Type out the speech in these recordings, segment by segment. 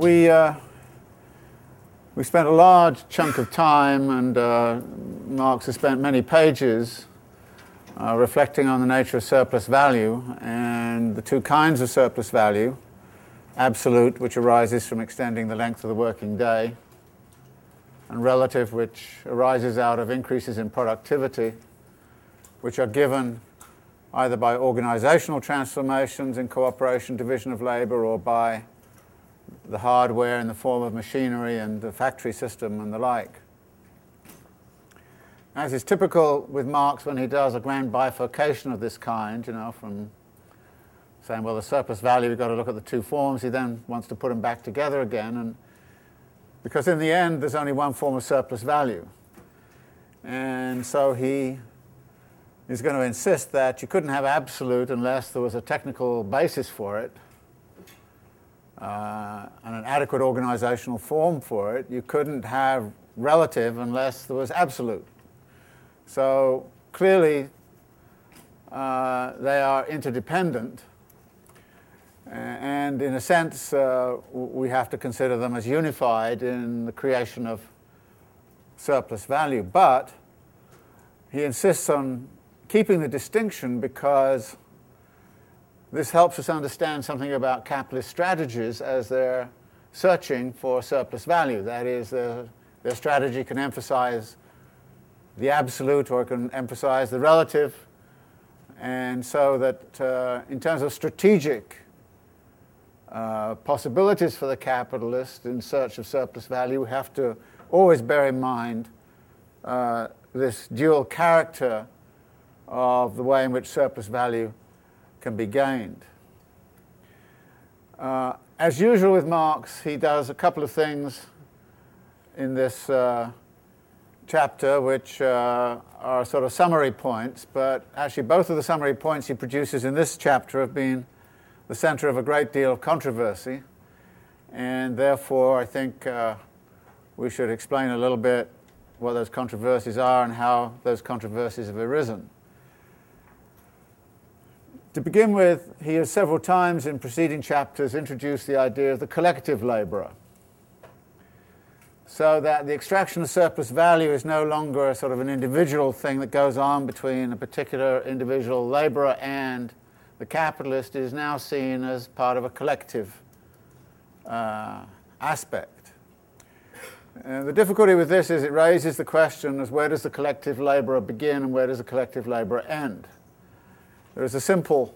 We spent a large chunk of time, and Marx has spent many pages reflecting on the nature of surplus value and the two kinds of surplus value: absolute, which arises from extending the length of the working day, and relative, which arises out of increases in productivity, which are given either by organizational transformations in cooperation, division of labor, or by the hardware in the form of machinery and the factory system and the like. As is typical with Marx when he does a grand bifurcation of this kind, you know, from saying, well, the surplus value, we've got to look at the two forms, he then wants to put them back together again, and because in the end there's only one form of surplus value. And so he is going to insist that you couldn't have absolute unless there was a technical basis for it, and an adequate organizational form for it. You couldn't have relative unless there was absolute. So clearly they are interdependent, and in a sense we have to consider them as unified in the creation of surplus value. But he insists on keeping the distinction because this helps us understand something about capitalist strategies as they're searching for surplus value. That is, their strategy can emphasize the absolute or it can emphasize the relative. And so that in terms of strategic possibilities for the capitalist in search of surplus value, we have to always bear in mind this dual character of the way in which surplus value can be gained. As usual with Marx, he does a couple of things in this chapter which are sort of summary points, but actually both of the summary points he produces in this chapter have been the center of a great deal of controversy, and therefore I think we should explain a little bit what those controversies are and how those controversies have arisen. To begin with, he has several times in preceding chapters introduced the idea of the collective labourer, so that the extraction of surplus value is no longer a sort of an individual thing that goes on between a particular individual labourer and the capitalist. Is now seen as part of a collective aspect. And the difficulty with this is it raises the question as where does the collective labourer begin and where does the collective labourer end? There is a simple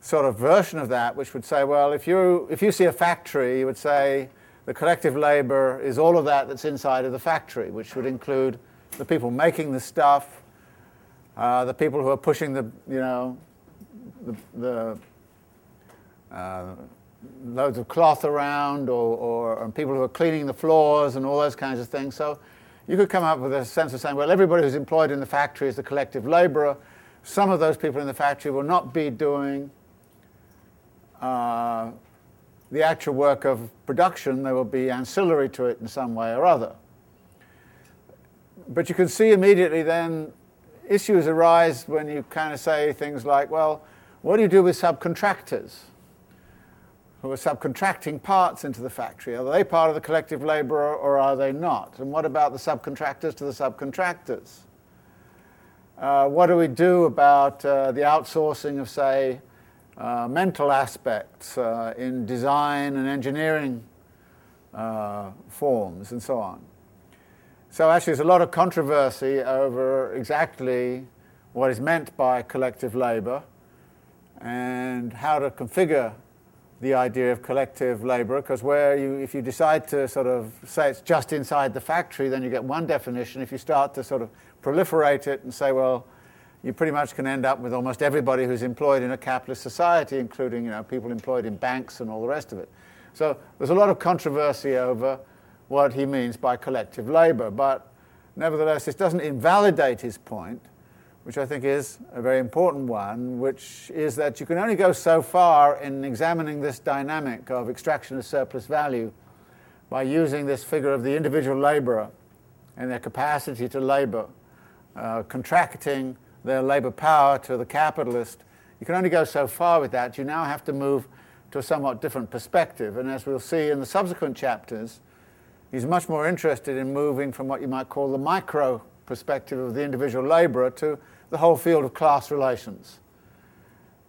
sort of version of that which would say, well, if you see a factory, you would say the collective labour is all of that that's inside of the factory, which would include the people making the stuff, the people who are pushing the loads of cloth around, or people who are cleaning the floors and all those kinds of things. So you could come up with a sense of saying, well, everybody who's employed in the factory is the collective labourer. Some of those people in the factory will not be doing the actual work of production. They will be ancillary to it in some way or other. But you can see immediately then issues arise when you kind of say things like, well, what do you do with subcontractors who are subcontracting parts into the factory? Are they part of the collective labourer or are they not? And what about the subcontractors to the subcontractors? What do we do about the outsourcing of, say, mental aspects in design and engineering forms and so on? So actually there's a lot of controversy over exactly what is meant by collective labour and how to configure the idea of collective labour, because if you decide to sort of say it's just inside the factory, then you get one definition. If you start to sort of proliferate it and say, well, you pretty much can end up with almost everybody who's employed in a capitalist society, including, people employed in banks and all the rest of it. So there's a lot of controversy over what he means by collective labour, but nevertheless this doesn't invalidate his point, which I think is a very important one, which is that you can only go so far in examining this dynamic of extraction of surplus value by using this figure of the individual labourer and their capacity to labour, contracting their labour power to the capitalist. You can only go so far with that. You now have to move to a somewhat different perspective. And as we'll see in the subsequent chapters, he's much more interested in moving from what you might call the micro perspective of the individual labourer to the whole field of class relations.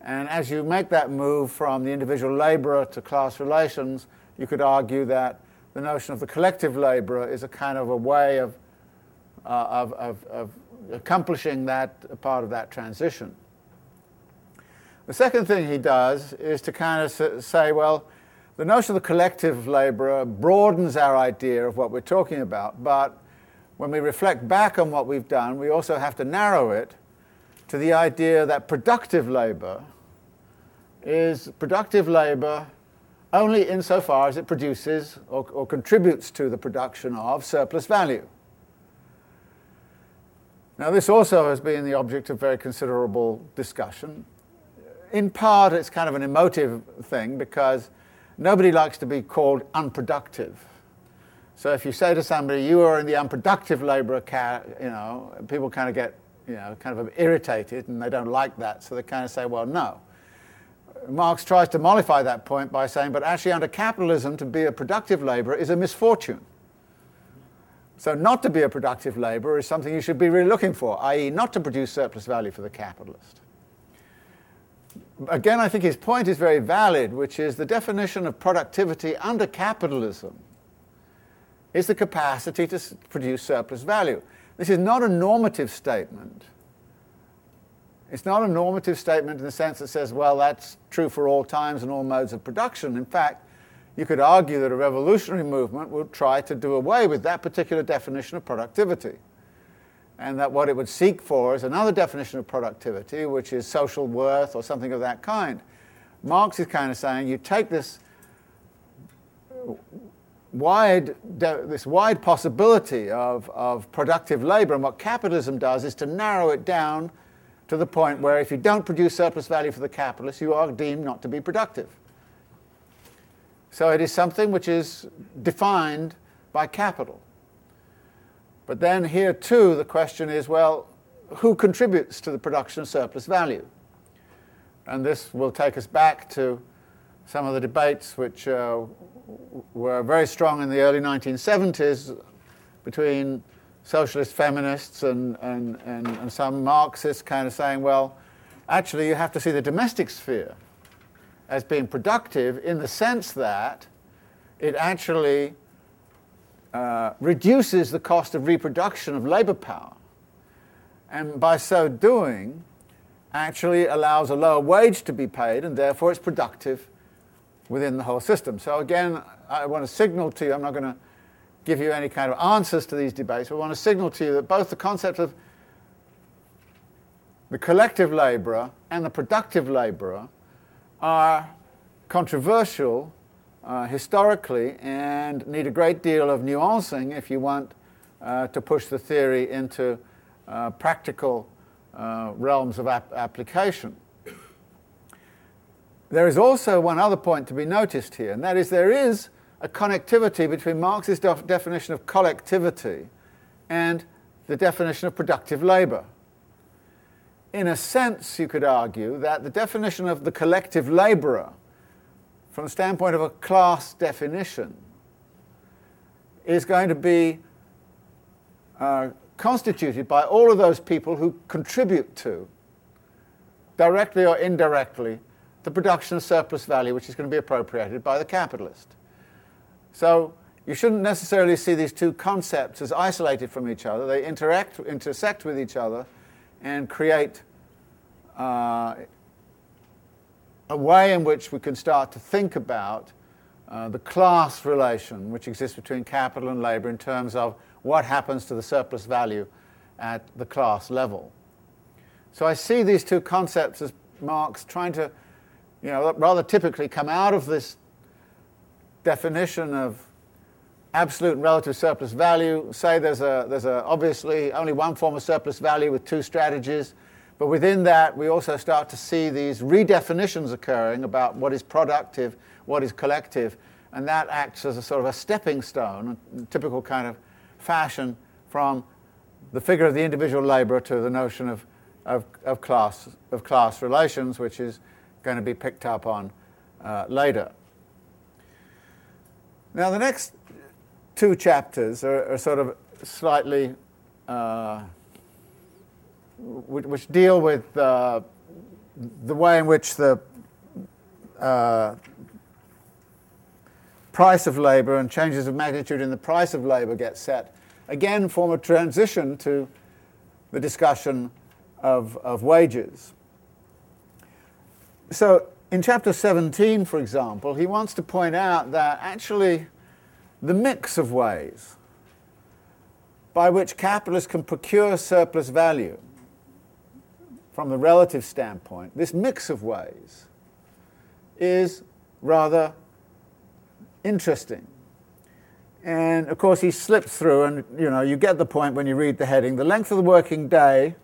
And as you make that move from the individual labourer to class relations, you could argue that the notion of the collective labourer is a kind of a way of accomplishing that part of that transition. The second thing he does is to kind of say, well, the notion of the collective labourer broadens our idea of what we're talking about, but when we reflect back on what we've done, we also have to narrow it to the idea that productive labour is productive labour only insofar as it produces or contributes to the production of surplus value. Now, this also has been the object of very considerable discussion. In part, it's kind of an emotive thing because nobody likes to be called unproductive. So if you say to somebody, you are in the unproductive labourer, people kind of get, irritated and they don't like that. So they kind of say, well, no. Marx tries to mollify that point by saying, but actually under capitalism, to be a productive labourer is a misfortune. So not to be a productive labourer is something you should be really looking for, i.e. not to produce surplus value for the capitalist. Again, I think his point is very valid, which is the definition of productivity under capitalism is the capacity to produce surplus value. This is not a normative statement. It's not a normative statement in the sense that says, well, that's true for all times and all modes of production. In fact, you could argue that a revolutionary movement would try to do away with that particular definition of productivity, and that what it would seek for is another definition of productivity, which is social worth or something of that kind. Marx is kind of saying you take this wide possibility of productive labour, and what capitalism does is to narrow it down to the point where if you don't produce surplus value for the capitalist, you are deemed not to be productive. So it is something which is defined by capital. But then here too the question is, well, who contributes to the production of surplus value? And this will take us back to some of the debates which were very strong in the early 1970s between socialist feminists and some Marxists kind of saying, well, actually you have to see the domestic sphere as being productive in the sense that it actually reduces the cost of reproduction of labour power, and by so doing actually allows a lower wage to be paid, and therefore it's productive within the whole system. So again, I want to signal to you, I'm not going to give you any kind of answers to these debates, but I want to signal to you that both the concept of the collective labourer and the productive labourer are controversial historically and need a great deal of nuancing if you want to push the theory into practical realms of application. There is also one other point to be noticed here, and that is there is a connectivity between Marx's definition of collectivity and the definition of productive labour. In a sense, you could argue that the definition of the collective labourer, from the standpoint of a class definition, is going to be constituted by all of those people who contribute to, directly or indirectly, the production of surplus value which is going to be appropriated by the capitalist. So you shouldn't necessarily see these two concepts as isolated from each other. They intersect with each other and create a way in which we can start to think about the class relation which exists between capital and labour in terms of what happens to the surplus value at the class level. So I see these two concepts as Marx trying to, rather typically come out of this definition of absolute and relative surplus value, say there's obviously only one form of surplus value with two strategies, but within that we also start to see these redefinitions occurring about what is productive, what is collective, and that acts as a sort of a stepping stone, a typical kind of fashion from the figure of the individual labourer to the notion of class relations, which is going to be picked up on later. Now, the next two chapters are sort of slightly, which deal with the way in which the price of labor and changes of magnitude in the price of labor get set, again form a transition to the discussion of wages. So in chapter 17, for example, he wants to point out that actually the mix of ways by which capitalists can procure surplus value from the relative standpoint, this mix of ways is rather interesting. And of course he slips through, and you get the point when you read the heading, the length of the working day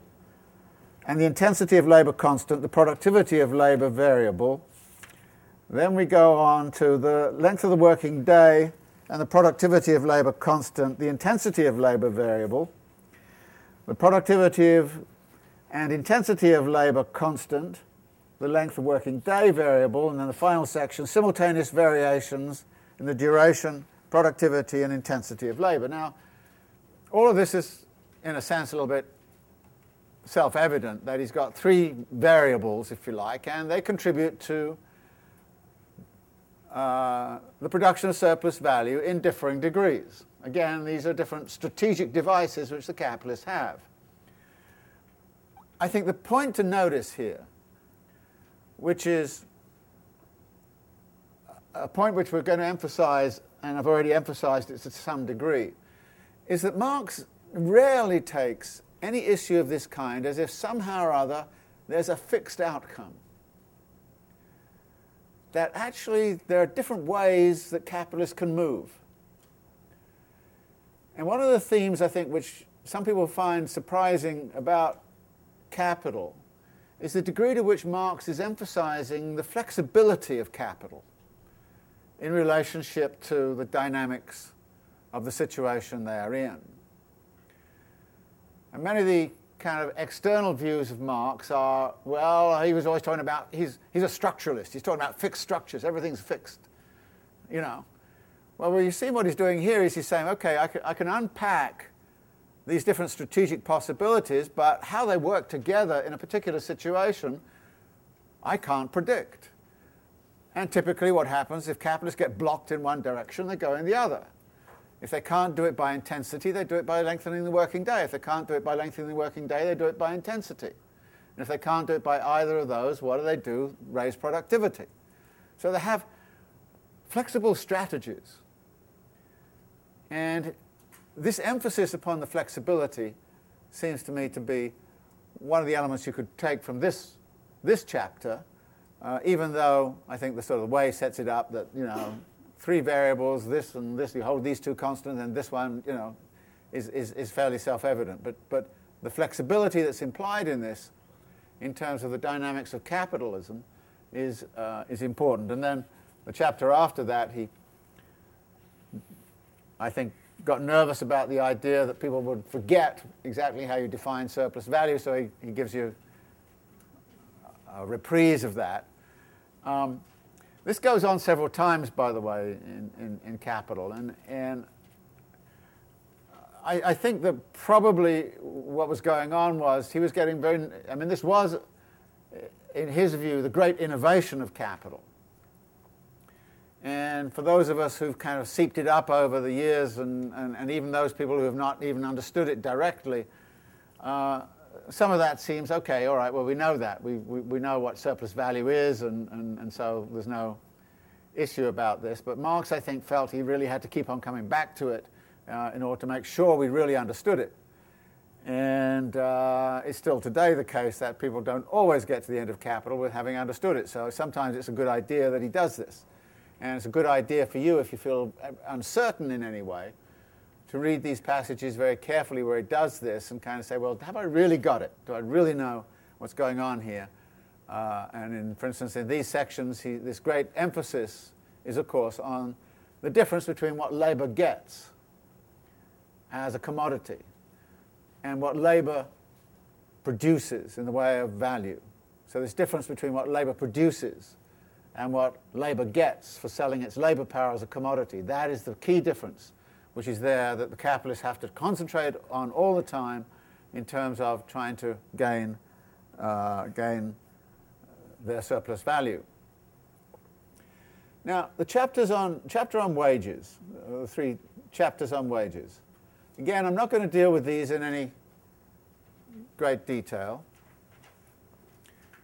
and the intensity of labour constant, the productivity of labour variable. Then we go on to the length of the working day and the productivity of labour constant, the intensity of labour variable, the productivity of and intensity of labour constant, the length of working day variable, and then the final section, simultaneous variations in the duration, productivity, and intensity of labour. Now, all of this is, in a sense, a little bit self-evident, that he's got three variables, if you like, and they contribute to the production of surplus value in differing degrees. Again, these are different strategic devices which the capitalists have. I think the point to notice here, which is a point which we're going to emphasize, and I've already emphasized it to some degree, is that Marx rarely takes any issue of this kind as if somehow or other there's a fixed outcome. That actually there are different ways that capitalists can move. And one of the themes, I think, which some people find surprising about capital is the degree to which Marx is emphasizing the flexibility of capital in relationship to the dynamics of the situation they are in. And many of the kind of external views of Marx are, well, he was always talking about, he's a structuralist, he's talking about fixed structures, everything's fixed, Well, you see what he's doing here is he's saying, okay, I can unpack these different strategic possibilities, but how they work together in a particular situation, I can't predict. And typically what happens, if capitalists get blocked in one direction, they go in the other. If they can't do it by intensity, they do it by lengthening the working day. If they can't do it by lengthening the working day, they do it by intensity. And if they can't do it by either of those, what do? Raise productivity. So they have flexible strategies. And this emphasis upon the flexibility seems to me to be one of the elements you could take from this chapter, even though I think the sort of way sets it up that, three variables, this and this, you hold these two constant and this one, is fairly self-evident. But the flexibility that's implied in this, in terms of the dynamics of capitalism, is important. And then the chapter after that, he, I think, got nervous about the idea that people would forget exactly how you define surplus value, so he gives you a reprise of that. This goes on several times, by the way, in Capital, and I think that probably what was going on was he was getting very, this was, in his view, the great innovation of Capital. And for those of us who've kind of seeped it up over the years, and even those people who have not even understood it directly, some of that seems, okay, all right, well, we know that. We know what surplus value is, and so there's no issue about this. But Marx, I think, felt he really had to keep on coming back to it in order to make sure we really understood it. And it's still today the case that people don't always get to the end of Capital with having understood it. So sometimes it's a good idea that he does this. And it's a good idea for you, if you feel uncertain in any way, to read these passages very carefully where he does this and kind of say, well, have I really got it? Do I really know what's going on here? For instance, in these sections, this great emphasis is, of course, on the difference between what labour gets as a commodity and what labour produces in the way of value. So this difference between what labour produces and what labour gets for selling its labour power as a commodity. That is the key difference, which is there that the capitalists have to concentrate on all the time in terms of trying to gain their surplus value. Now, the chapter on wages, three chapters on wages. Again, I'm not going to deal with these in any great detail.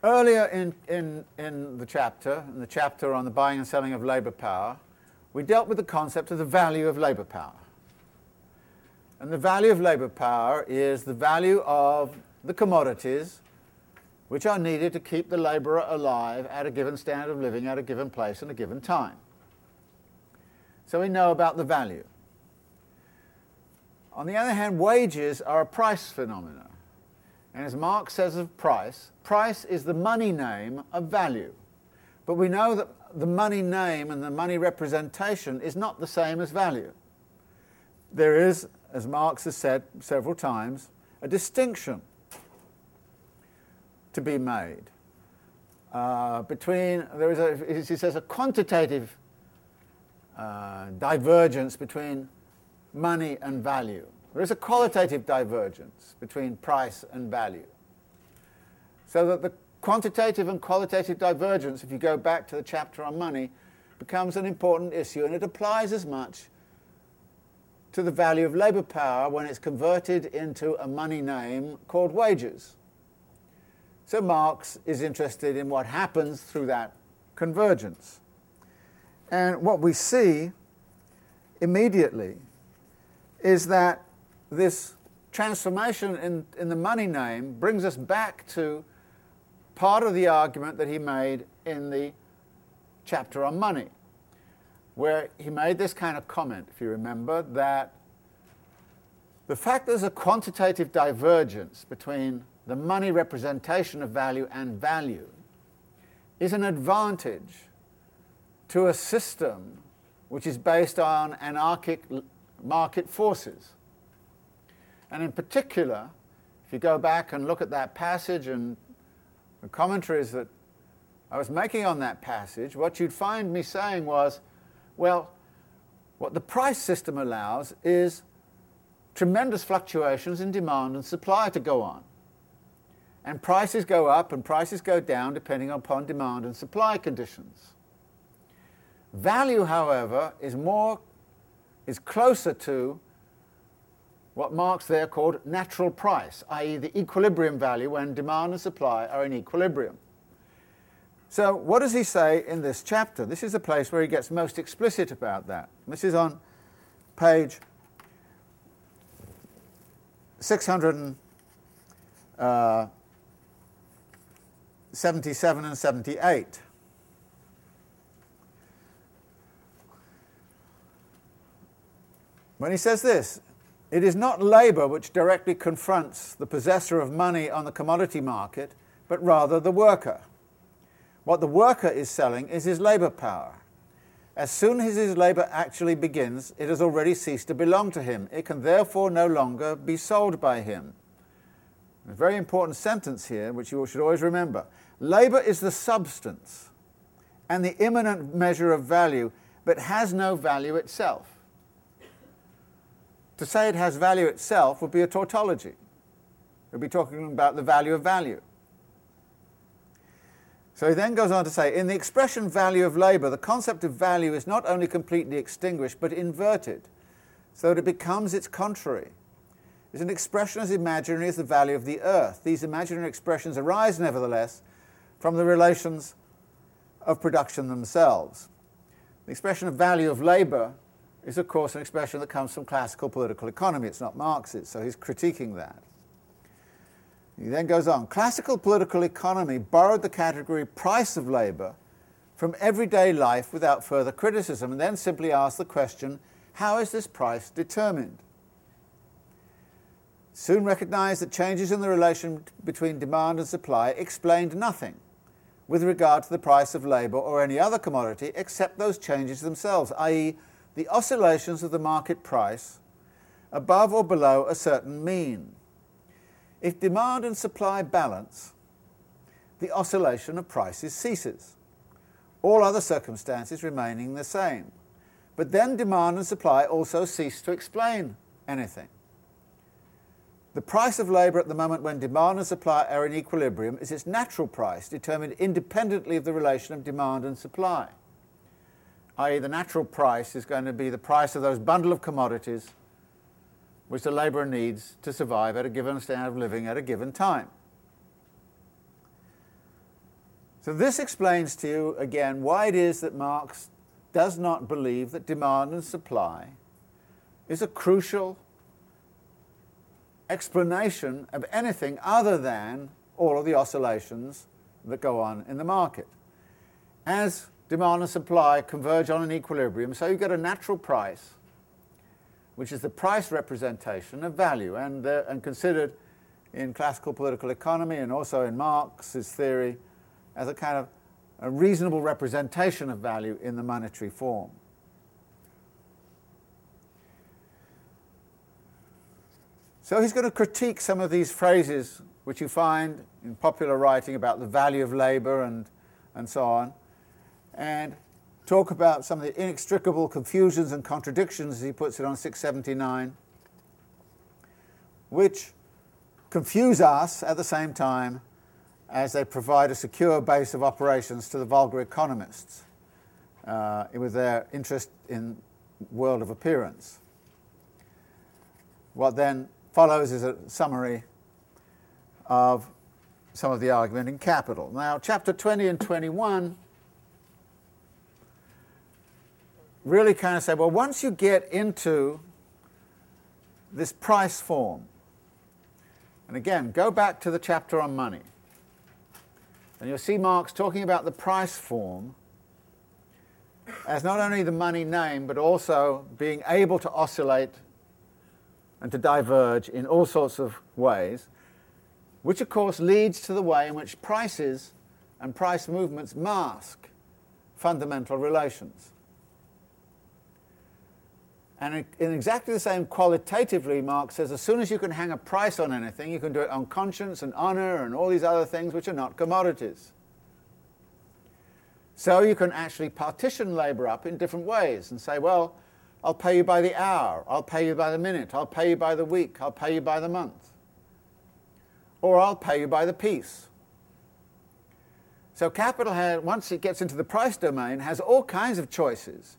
Earlier in the chapter on the buying and selling of labour power, we dealt with the concept of the value of labour power. And the value of labour power is the value of the commodities which are needed to keep the labourer alive at a given standard of living, at a given place and a given time. So we know about the value. On the other hand, wages are a price phenomenon. And as Marx says of price, price is the money name of value. But we know that the money name and the money representation is not the same as value. There is, as Marx has said several times, a distinction to be made between, there is he says, a quantitative divergence between money and value. There is a qualitative divergence between price and value. So that the quantitative and qualitative divergence, if you go back to the chapter on money, becomes an important issue, and it applies as much to the value of labour power when it's converted into a money name called wages. So Marx is interested in what happens through that convergence. And what we see immediately is that this transformation in the money name brings us back to part of the argument that he made in the chapter on money, where he made this kind of comment, if you remember, that the fact there's a quantitative divergence between the money representation of value and value is an advantage to a system which is based on anarchic market forces. And in particular, if you go back and look at that passage and the commentaries that I was making on that passage, what you'd find me saying was, well, what the price system allows is tremendous fluctuations in demand and supply to go on. And prices go up and prices go down depending upon demand and supply conditions. Value, however, is closer to what Marx there called natural price, i.e. the equilibrium value when demand and supply are in equilibrium. So what does he say in this chapter? This is the place where he gets most explicit about that. This is on page 677 and 78. When he says this, "It is not labour which directly confronts the possessor of money on the commodity market, but rather the worker. What the worker is selling is his labour power. As soon as his labour actually begins, it has already ceased to belong to him. It can therefore no longer be sold by him." A very important sentence here, which you should always remember. "Labour is the substance and the immanent measure of value, but has no value itself." To say it has value itself would be a tautology. We'd be talking about the value of value. So he then goes on to say, "In the expression value of labour, the concept of value is not only completely extinguished, but inverted, so that it becomes its contrary. It's an expression as imaginary as the value of the earth. These imaginary expressions arise, nevertheless, from the relations of production themselves. The expression of value of labour is, of course, an expression that comes from classical political economy. It's not Marxist, so he's critiquing that. He then goes on, "Classical political economy borrowed the category price of labour from everyday life without further criticism, and then simply asked the question, how is this price determined? Soon recognised that changes in the relation between demand and supply explained nothing with regard to the price of labour or any other commodity except those changes themselves, i.e. the oscillations of the market price above or below a certain mean. If demand and supply balance, the oscillation of prices ceases. all other circumstances remaining the same. But then demand and supply also cease to explain anything. The price of labour at the moment when demand and supply are in equilibrium is its natural price, determined independently of the relation of demand and supply. i.e. the natural price is going to be the price of those bundle of commodities which the labourer needs to survive at a given standard of living at a given time. So this explains to you, again, why it is that Marx does not believe that demand and supply is a crucial explanation of anything other than all of the oscillations that go on in the market. As demand and supply converge on an equilibrium, so you get a natural price, which is the price representation of value, and considered in classical political economy and also in Marx's theory as a kind of a reasonable representation of value in the monetary form. So he's going to critique some of these phrases which you find in popular writing about the value of labour and so on, and talk about some of the inextricable confusions and contradictions, as he puts it on 679, which confuse us at the same time as they provide a secure base of operations to the vulgar economists with their interest in world of appearance. What then follows is a summary of some of the argument in Capital. Now, chapter 20 and 21 really kind of say, well, once you get into this price form, and again, go back to the chapter on money, and you'll see Marx talking about the price form as not only the money name, but also being able to oscillate and to diverge in all sorts of ways, which of course leads to the way in which prices and price movements mask fundamental relations. And in exactly the same qualitatively, Marx says, as soon as you can hang a price on anything, you can do it on conscience and honour and all these other things which are not commodities. So you can actually partition labour up in different ways and say, well, I'll pay you by the hour, I'll pay you by the minute, I'll pay you by the week, I'll pay you by the month. Or I'll pay you by the piece. So capital, once it gets into the price domain, has all kinds of choices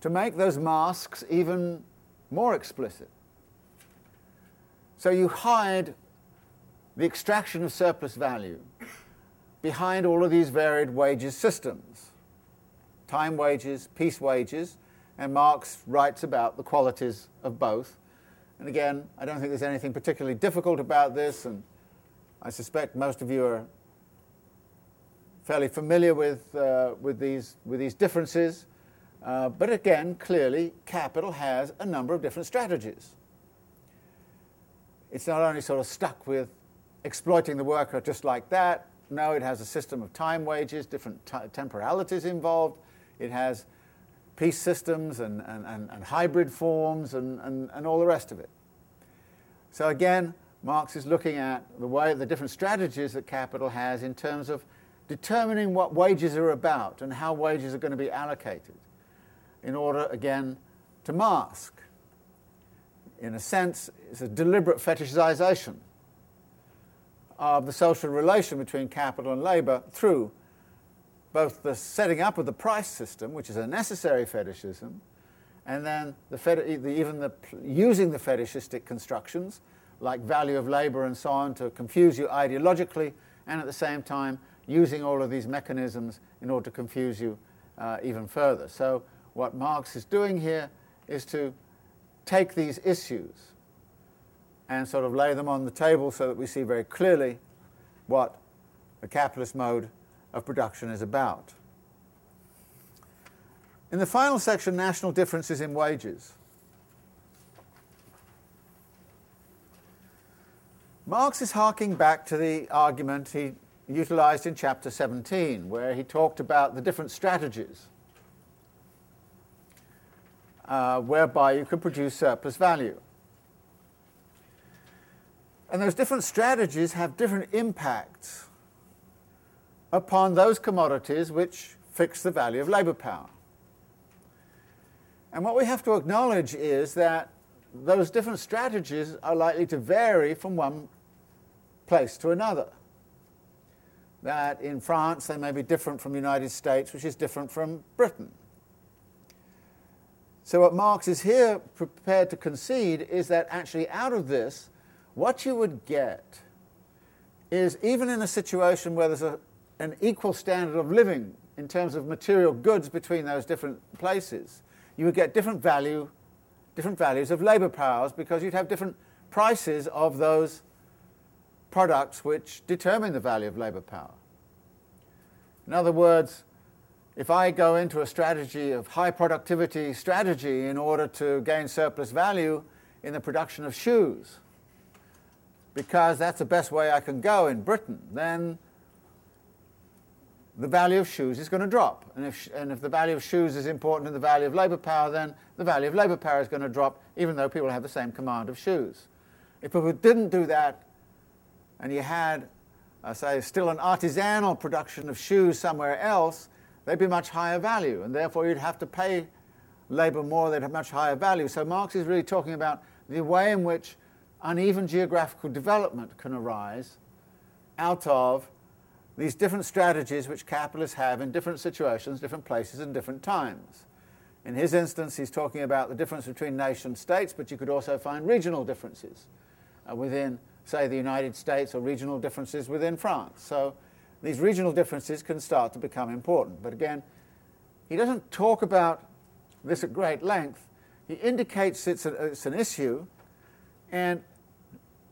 to make those masks even more explicit. So you hide the extraction of surplus value behind all of these varied wages systems, time wages, piece wages, and Marx writes about the qualities of both. And again, I don't think there's anything particularly difficult about this, and I suspect most of you are fairly familiar with these differences. But again, clearly, capital has a number of different strategies. It's not only sort of stuck with exploiting the worker just like that. No, it has a system of time wages, different temporalities involved. It has piece systems and hybrid forms and all the rest of it. So again, Marx is looking at the way the different strategies that capital has in terms of determining what wages are about and how wages are going to be allocated, in order, again, to mask. In a sense, it's a deliberate fetishization of the social relation between capital and labour through both the setting up of the price system, which is a necessary fetishism, and then using the fetishistic constructions, like value of labour and so on, to confuse you ideologically, and at the same time using all of these mechanisms in order to confuse you even further. So what Marx is doing here is to take these issues and sort of lay them on the table so that we see very clearly what the capitalist mode of production is about. In the final section, national differences in wages, Marx is harking back to the argument he utilised in chapter 17, where he talked about the different strategies whereby you could produce surplus value. And those different strategies have different impacts upon those commodities which fix the value of labour power. And what we have to acknowledge is that those different strategies are likely to vary from one place to another. That in France they may be different from the United States, which is different from Britain. So what Marx is here prepared to concede is that actually out of this, what you would get is, even in a situation where there's an equal standard of living in terms of material goods between those different places, you would get different values of labour powers, because you'd have different prices of those products which determine the value of labour power. In other words, if I go into a strategy of high productivity strategy in order to gain surplus value in the production of shoes, because that's the best way I can go in Britain, then the value of shoes is going to drop. And if the value of shoes is important to the value of labour power, then the value of labour power is going to drop, even though people have the same command of shoes. If people didn't do that, and you had, say, still an artisanal production of shoes somewhere else, they'd be much higher value, and therefore you'd have to pay labour more, they'd have much higher value. So Marx is really talking about the way in which uneven geographical development can arise out of these different strategies which capitalists have in different situations, different places and different times. In his instance, he's talking about the difference between nation states, but you could also find regional differences within, say, the United States, or regional differences within France. So these regional differences can start to become important. But again, he doesn't talk about this at great length. He indicates it's an issue, and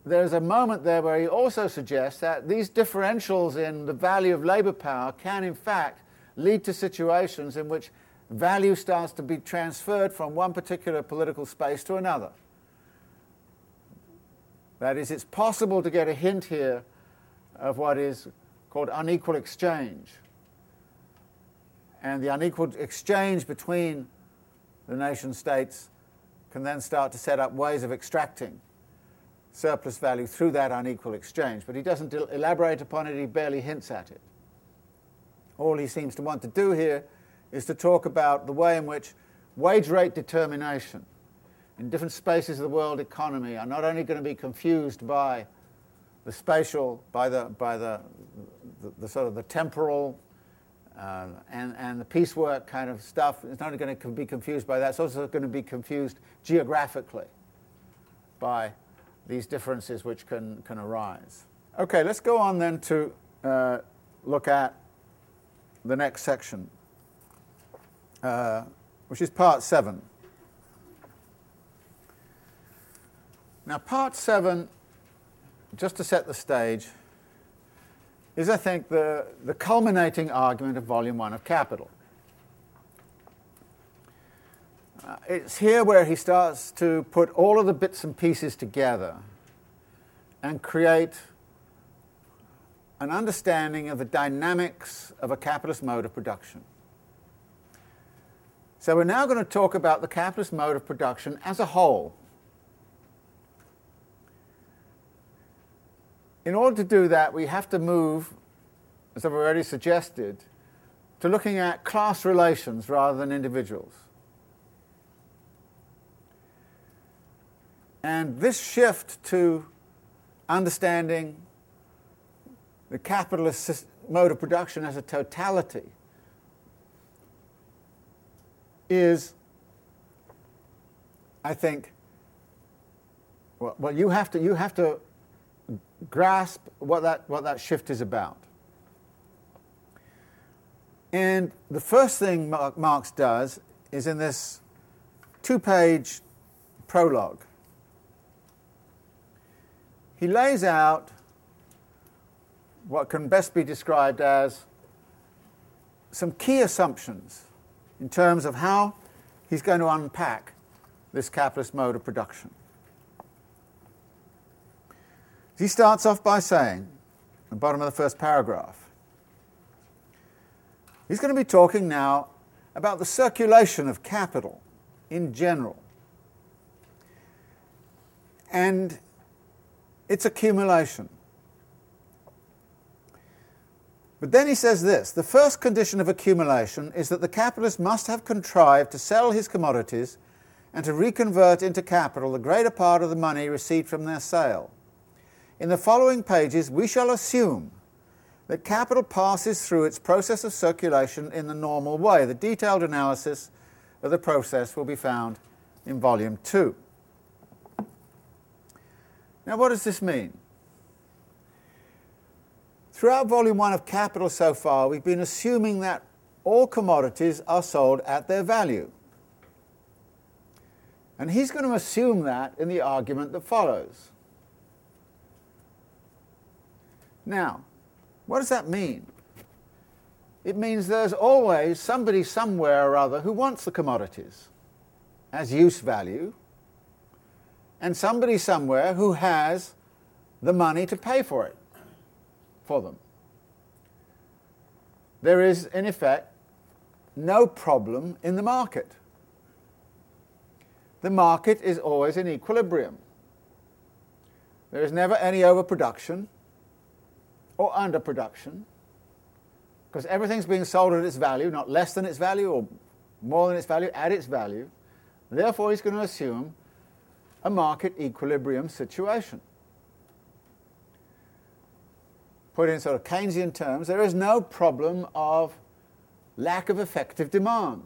there's a moment there where he also suggests that these differentials in the value of labour power can in fact lead to situations in which value starts to be transferred from one particular political space to another. That is, it's possible to get a hint here of what is called unequal exchange. And the unequal exchange between the nation states can then start to set up ways of extracting surplus value through that unequal exchange. But he doesn't elaborate upon it, he barely hints at it. All he seems to want to do here is to talk about the way in which wage rate determination in different spaces of the world economy are not only going to be confused by the spatial, by the sort of the temporal and the piecework kind of stuff, it's not only going to be confused by that, it's also going to be confused geographically by these differences which can arise. Okay, let's go on then to look at the next section, which is Part 7. Now, Part 7, just to set the stage, is, I think, the culminating argument of Volume 1 of Capital. It's here where he starts to put all of the bits and pieces together and create an understanding of the dynamics of a capitalist mode of production. So we're now going to talk about the capitalist mode of production as a whole. In order to do that, we have to move, as I've already suggested, to looking at class relations rather than individuals. And this shift to understanding the capitalist mode of production as a totality is, I think, well, you have to grasp what that shift is about. And the first thing Marx does is in this two-page prologue, he lays out what can best be described as some key assumptions in terms of how he's going to unpack this capitalist mode of production. He starts off by saying, at the bottom of the first paragraph, he's going to be talking now about the circulation of capital in general and its accumulation. But then he says this, the first condition of accumulation is that the capitalist must have contrived to sell his commodities and to reconvert into capital the greater part of the money received from their sale. In the following pages, we shall assume that capital passes through its process of circulation in the normal way. The detailed analysis of the process will be found in Volume 2. Now, what does this mean? Throughout Volume 1 of Capital so far, we've been assuming that all commodities are sold at their value. And he's going to assume that in the argument that follows. Now, what does that mean? It means there's always somebody somewhere or other who wants the commodities as use value, and somebody somewhere who has the money to pay for it, for them. There is, in effect, no problem in the market. The market is always in equilibrium. There is never any overproduction or underproduction, because everything's being sold at its value, not less than its value or more than its value, at its value. Therefore, he's going to assume a market equilibrium situation. Put in sort of Keynesian terms, there is no problem of lack of effective demand.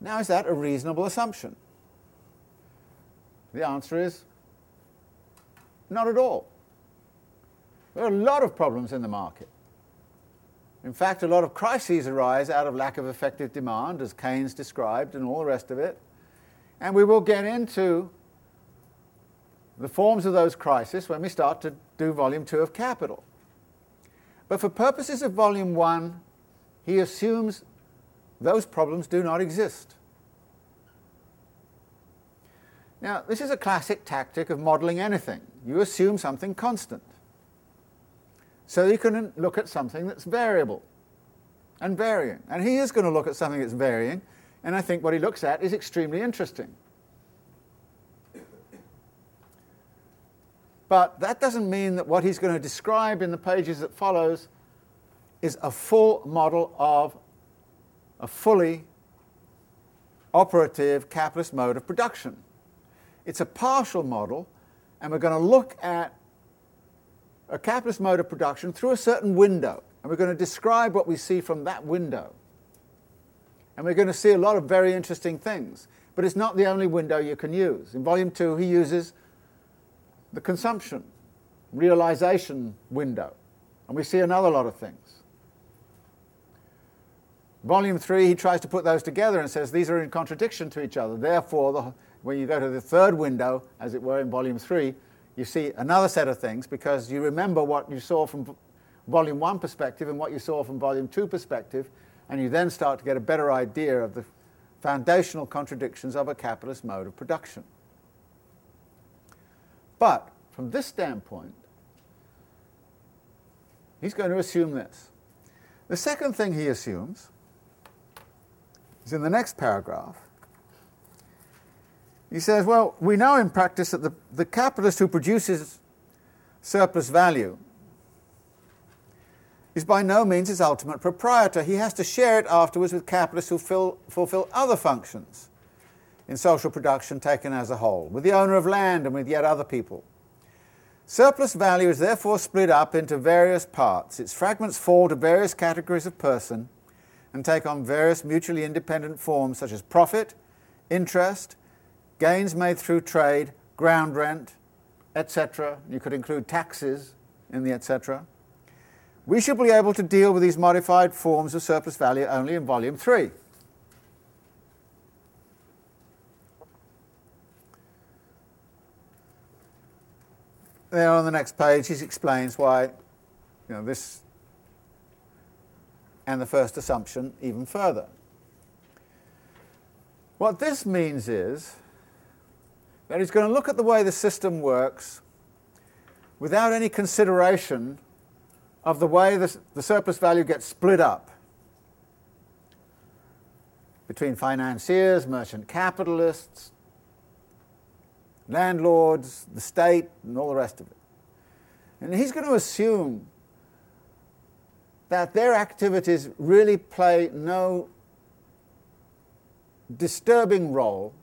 Now, is that a reasonable assumption? The answer is not at all. There are a lot of problems in the market. In fact, a lot of crises arise out of lack of effective demand, as Keynes described, and all the rest of it. And we will get into the forms of those crises when we start to do Volume 2 of Capital. But for purposes of Volume 1, he assumes those problems do not exist. Now, this is a classic tactic of modeling anything. You assume something constant, so you can look at something that's variable and varying. And he is going to look at something that's varying, and I think what he looks at is extremely interesting. But that doesn't mean that what he's going to describe in the pages that follows is a full model of a fully operative capitalist mode of production. It's a partial model, and we're going to look at a capitalist mode of production through a certain window, and we're going to describe what we see from that window. And we're going to see a lot of very interesting things, but it's not the only window you can use. In Volume 2, he uses the consumption, realization window, and we see another lot of things. Volume 3, he tries to put those together and says these are in contradiction to each other. Therefore, when you go to the third window, as it were, in Volume 3, you see another set of things, because you remember what you saw from Volume 1 perspective and what you saw from Volume 2 perspective, and you then start to get a better idea of the foundational contradictions of a capitalist mode of production. But from this standpoint, he's going to assume this. The second thing he assumes is in the next paragraph. He says, well, we know in practice that the capitalist who produces surplus value is by no means its ultimate proprietor. He has to share it afterwards with capitalists who fulfill other functions in social production taken as a whole, with the owner of land and with yet other people. Surplus value is therefore split up into various parts. Its fragments fall to various categories of person and take on various mutually independent forms such as profit, interest, gains made through trade, ground rent, etc. You could include taxes in the etc. We shall be able to deal with these modified forms of surplus value only in Volume 3. There on the next page he explains why this and the first assumption even further. What this means is that he's going to look at the way the system works without any consideration of the way the surplus value gets split up between financiers, merchant capitalists, landlords, the state, and all the rest of it. And he's going to assume that their activities really play no disturbing role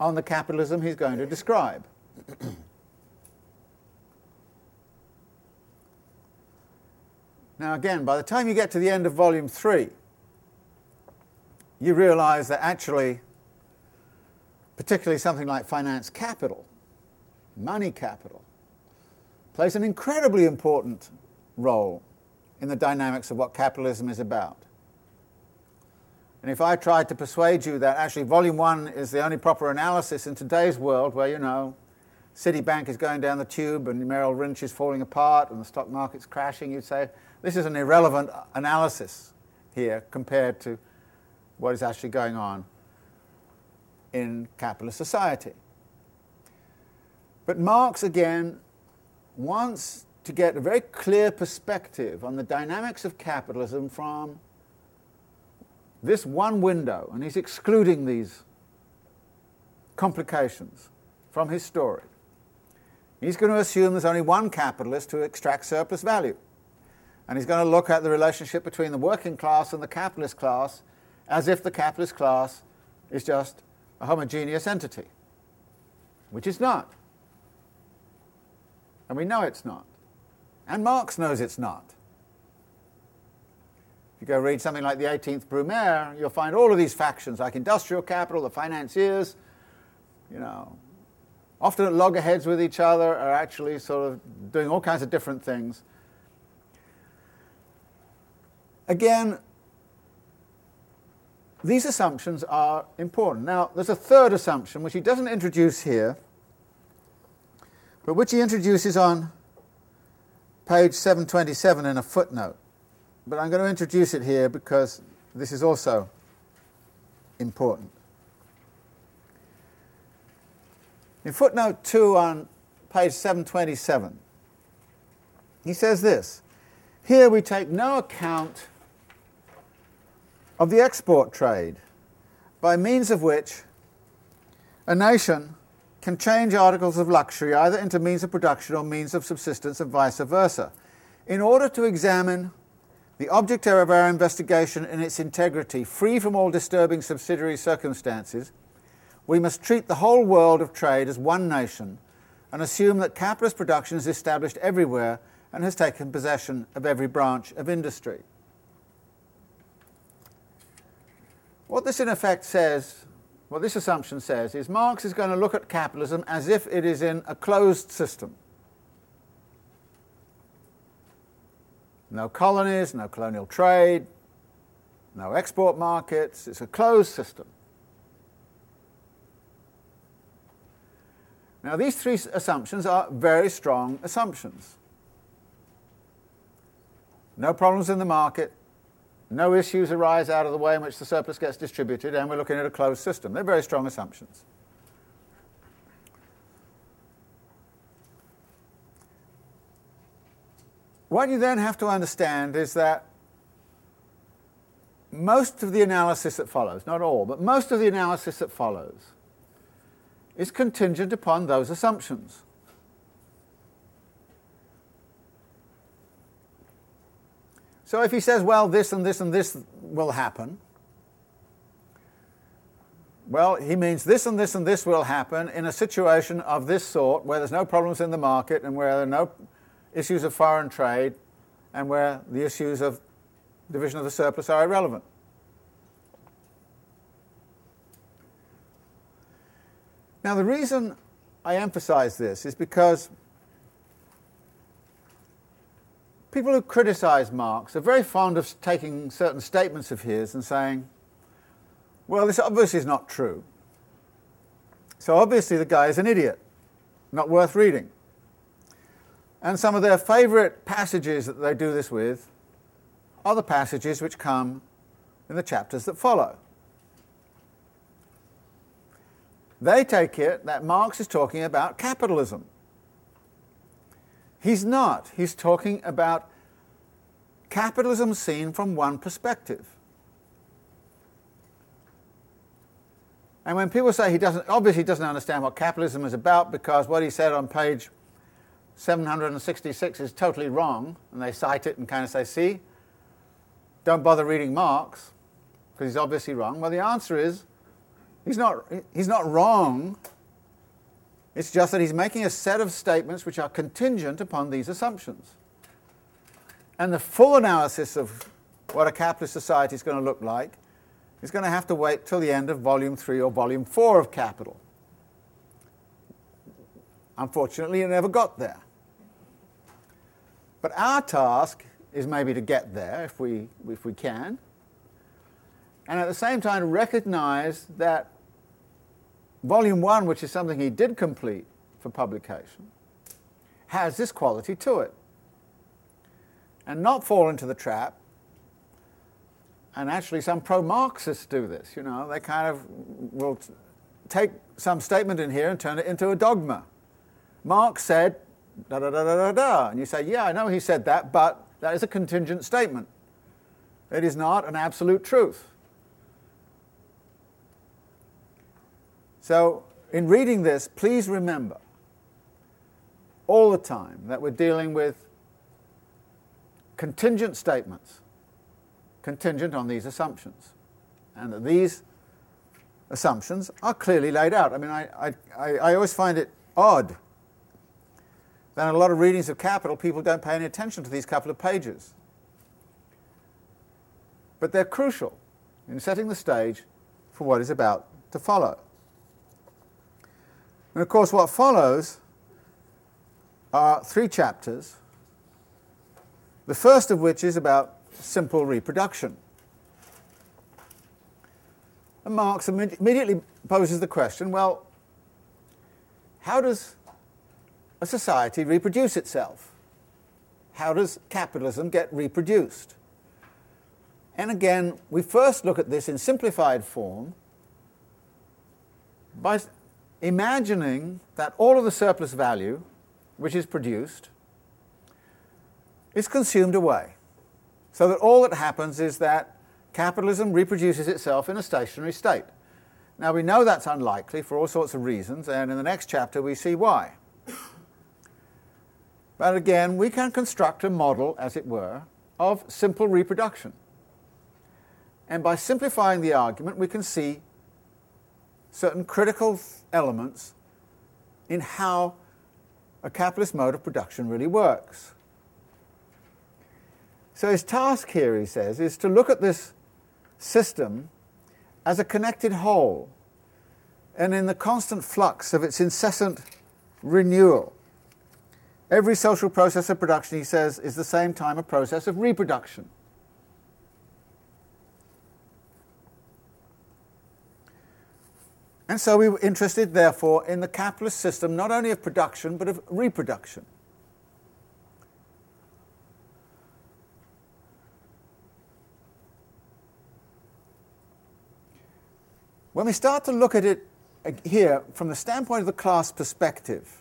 on the capitalism he's going to describe. Now again, by the time you get to the end of volume 3, you realize that actually, particularly something like finance capital, money capital, plays an incredibly important role in the dynamics of what capitalism is about. And if I tried to persuade you that actually volume 1 is the only proper analysis in today's world where, you know, Citibank is going down the tube and Merrill Lynch is falling apart and the stock market's crashing, you'd say, this is an irrelevant analysis here compared to what is actually going on in capitalist society. But Marx, again, wants to get a very clear perspective on the dynamics of capitalism from this one window, and he's excluding these complications from his story. He's going to assume there's only one capitalist who extracts surplus value, and he's going to look at the relationship between the working class and the capitalist class as if the capitalist class is just a homogeneous entity, which it's not. And we know it's not. And Marx knows it's not. If you go read something like the 18th Brumaire, you'll find all of these factions, like industrial capital, the financiers, you know, often at loggerheads with each other, are actually sort of doing all kinds of different things. Again, these assumptions are important. Now, there's a third assumption, which he doesn't introduce here, but which he introduces on page 727 in a footnote. But I'm going to introduce it here because this is also important. In footnote 2 on page 727, he says this: here we take no account of the export trade, by means of which a nation can change articles of luxury either into means of production or means of subsistence and vice versa, in order to examine the object of our investigation in its integrity, free from all disturbing subsidiary circumstances. We must treat the whole world of trade as one nation and assume that capitalist production is established everywhere and has taken possession of every branch of industry. What this in effect says, what this assumption says, is Marx is going to look at capitalism as if it is in a closed system. No colonies, no colonial trade, no export markets. It's a closed system. Now, these three assumptions are very strong assumptions. No problems in the market, no issues arise out of the way in which the surplus gets distributed, and we're looking at a closed system. They're very strong assumptions. What you then have to understand is that most of the analysis that follows, not all, but most of the analysis that follows is contingent upon those assumptions. So if he says, well, this and this and this will happen, well, he means this and this and this will happen in a situation of this sort where there's no problems in the market and where there are no issues of foreign trade, and where the issues of division of the surplus are irrelevant. Now, the reason I emphasize this is because people who criticize Marx are very fond of taking certain statements of his and saying, well, this obviously is not true. So obviously the guy is an idiot, not worth reading. And some of their favorite passages that they do this with are the passages which come in the chapters that follow. They take it that Marx is talking about capitalism. He's not. He's talking about capitalism seen from one perspective. And when people say he doesn't, obviously doesn't understand what capitalism is about because what he said on page 766 is totally wrong, and they cite it and kind of say, see, don't bother reading Marx, because he's obviously wrong. Well, the answer is, he's not wrong. It's just that he's making a set of statements which are contingent upon these assumptions. And the full analysis of what a capitalist society is going to look like is going to have to wait till the end of Volume 3 or Volume 4 of Capital. Unfortunately, you never got there. But our task is maybe to get there, if we can, and at the same time recognize that Volume 1, which is something he did complete for publication, has this quality to it. And not fall into the trap, and actually some pro-Marxists do this, you know, they kind of will take some statement in here and turn it into a dogma. Marx said, da-da-da-da-da-da, and you say, yeah, I know he said that, but that is a contingent statement. It is not an absolute truth. So, in reading this, please remember all the time that we're dealing with contingent statements, contingent on these assumptions, and that these assumptions are clearly laid out. I mean, I always find it odd that in a lot of readings of Capital, people don't pay any attention to these couple of pages. But they're crucial in setting the stage for what is about to follow. And of course, what follows are three chapters, the first of which is about simple reproduction. And Marx immediately poses the question, well, how does a society reproduce itself? How does capitalism get reproduced? And again, we first look at this in simplified form by imagining that all of the surplus value which is produced is consumed away, so that all that happens is that capitalism reproduces itself in a stationary state. Now, we know that's unlikely for all sorts of reasons, and in the next chapter we see why. But again, we can construct a model, as it were, of simple reproduction. And by simplifying the argument, we can see certain critical elements in how a capitalist mode of production really works. So his task here, he says, is to look at this system as a connected whole and in the constant flux of its incessant renewal. Every social process of production, he says, is at the same time a process of reproduction. And so we were interested, therefore, in the capitalist system not only of production but of reproduction. When we start to look at it here from the standpoint of the class perspective,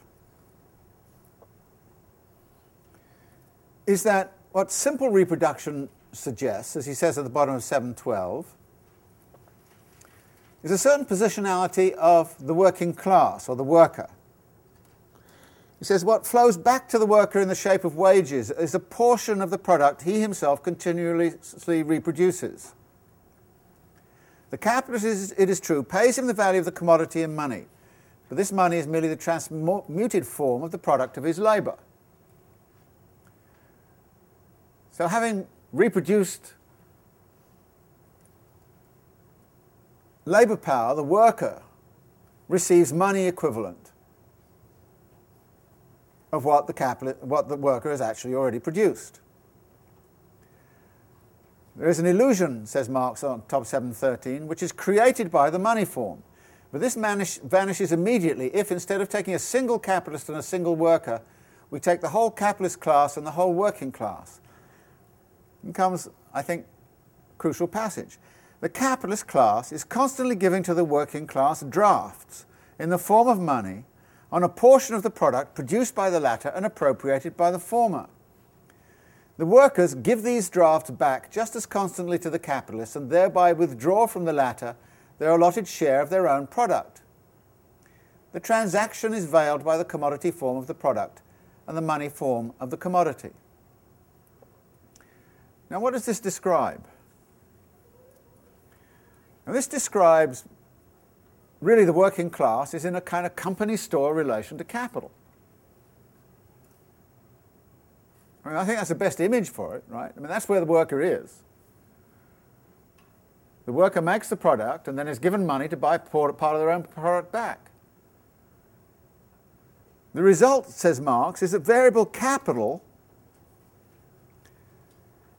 is that what simple reproduction suggests, as he says at the bottom of 712, is a certain positionality of the working class, or the worker. He says what flows back to the worker in the shape of wages is a portion of the product he himself continually reproduces. The capitalist, it is true, pays him the value of the commodity in money, but this money is merely the transmuted form of the product of his labour. So having reproduced labour power, the worker receives money equivalent of what the worker has actually already produced. There is an illusion, says Marx on top 713, which is created by the money form. But this vanishes immediately if, instead of taking a single capitalist and a single worker, we take the whole capitalist class and the whole working class. And comes, I think, a crucial passage. The capitalist class is constantly giving to the working class drafts in the form of money on a portion of the product produced by the latter and appropriated by the former. The workers give these drafts back just as constantly to the capitalists and thereby withdraw from the latter their allotted share of their own product. The transaction is veiled by the commodity form of the product and the money form of the commodity. Now, what does this describe? Now, this describes really the working class is in a kind of company-store relation to capital. I mean, I think that's the best image for it, right? I mean, that's where the worker is. The worker makes the product and then is given money to buy part of their own product back. The result, says Marx, is that variable capital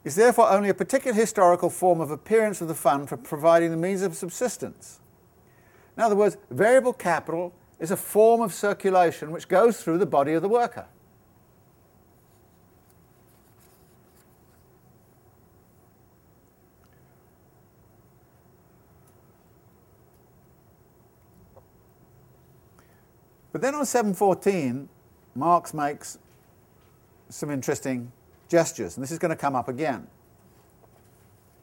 is therefore only a particular historical form of appearance of the fund for providing the means of subsistence. In other words, variable capital is a form of circulation which goes through the body of the worker. But then on 714, Marx makes some interesting gestures, and this is going to come up again.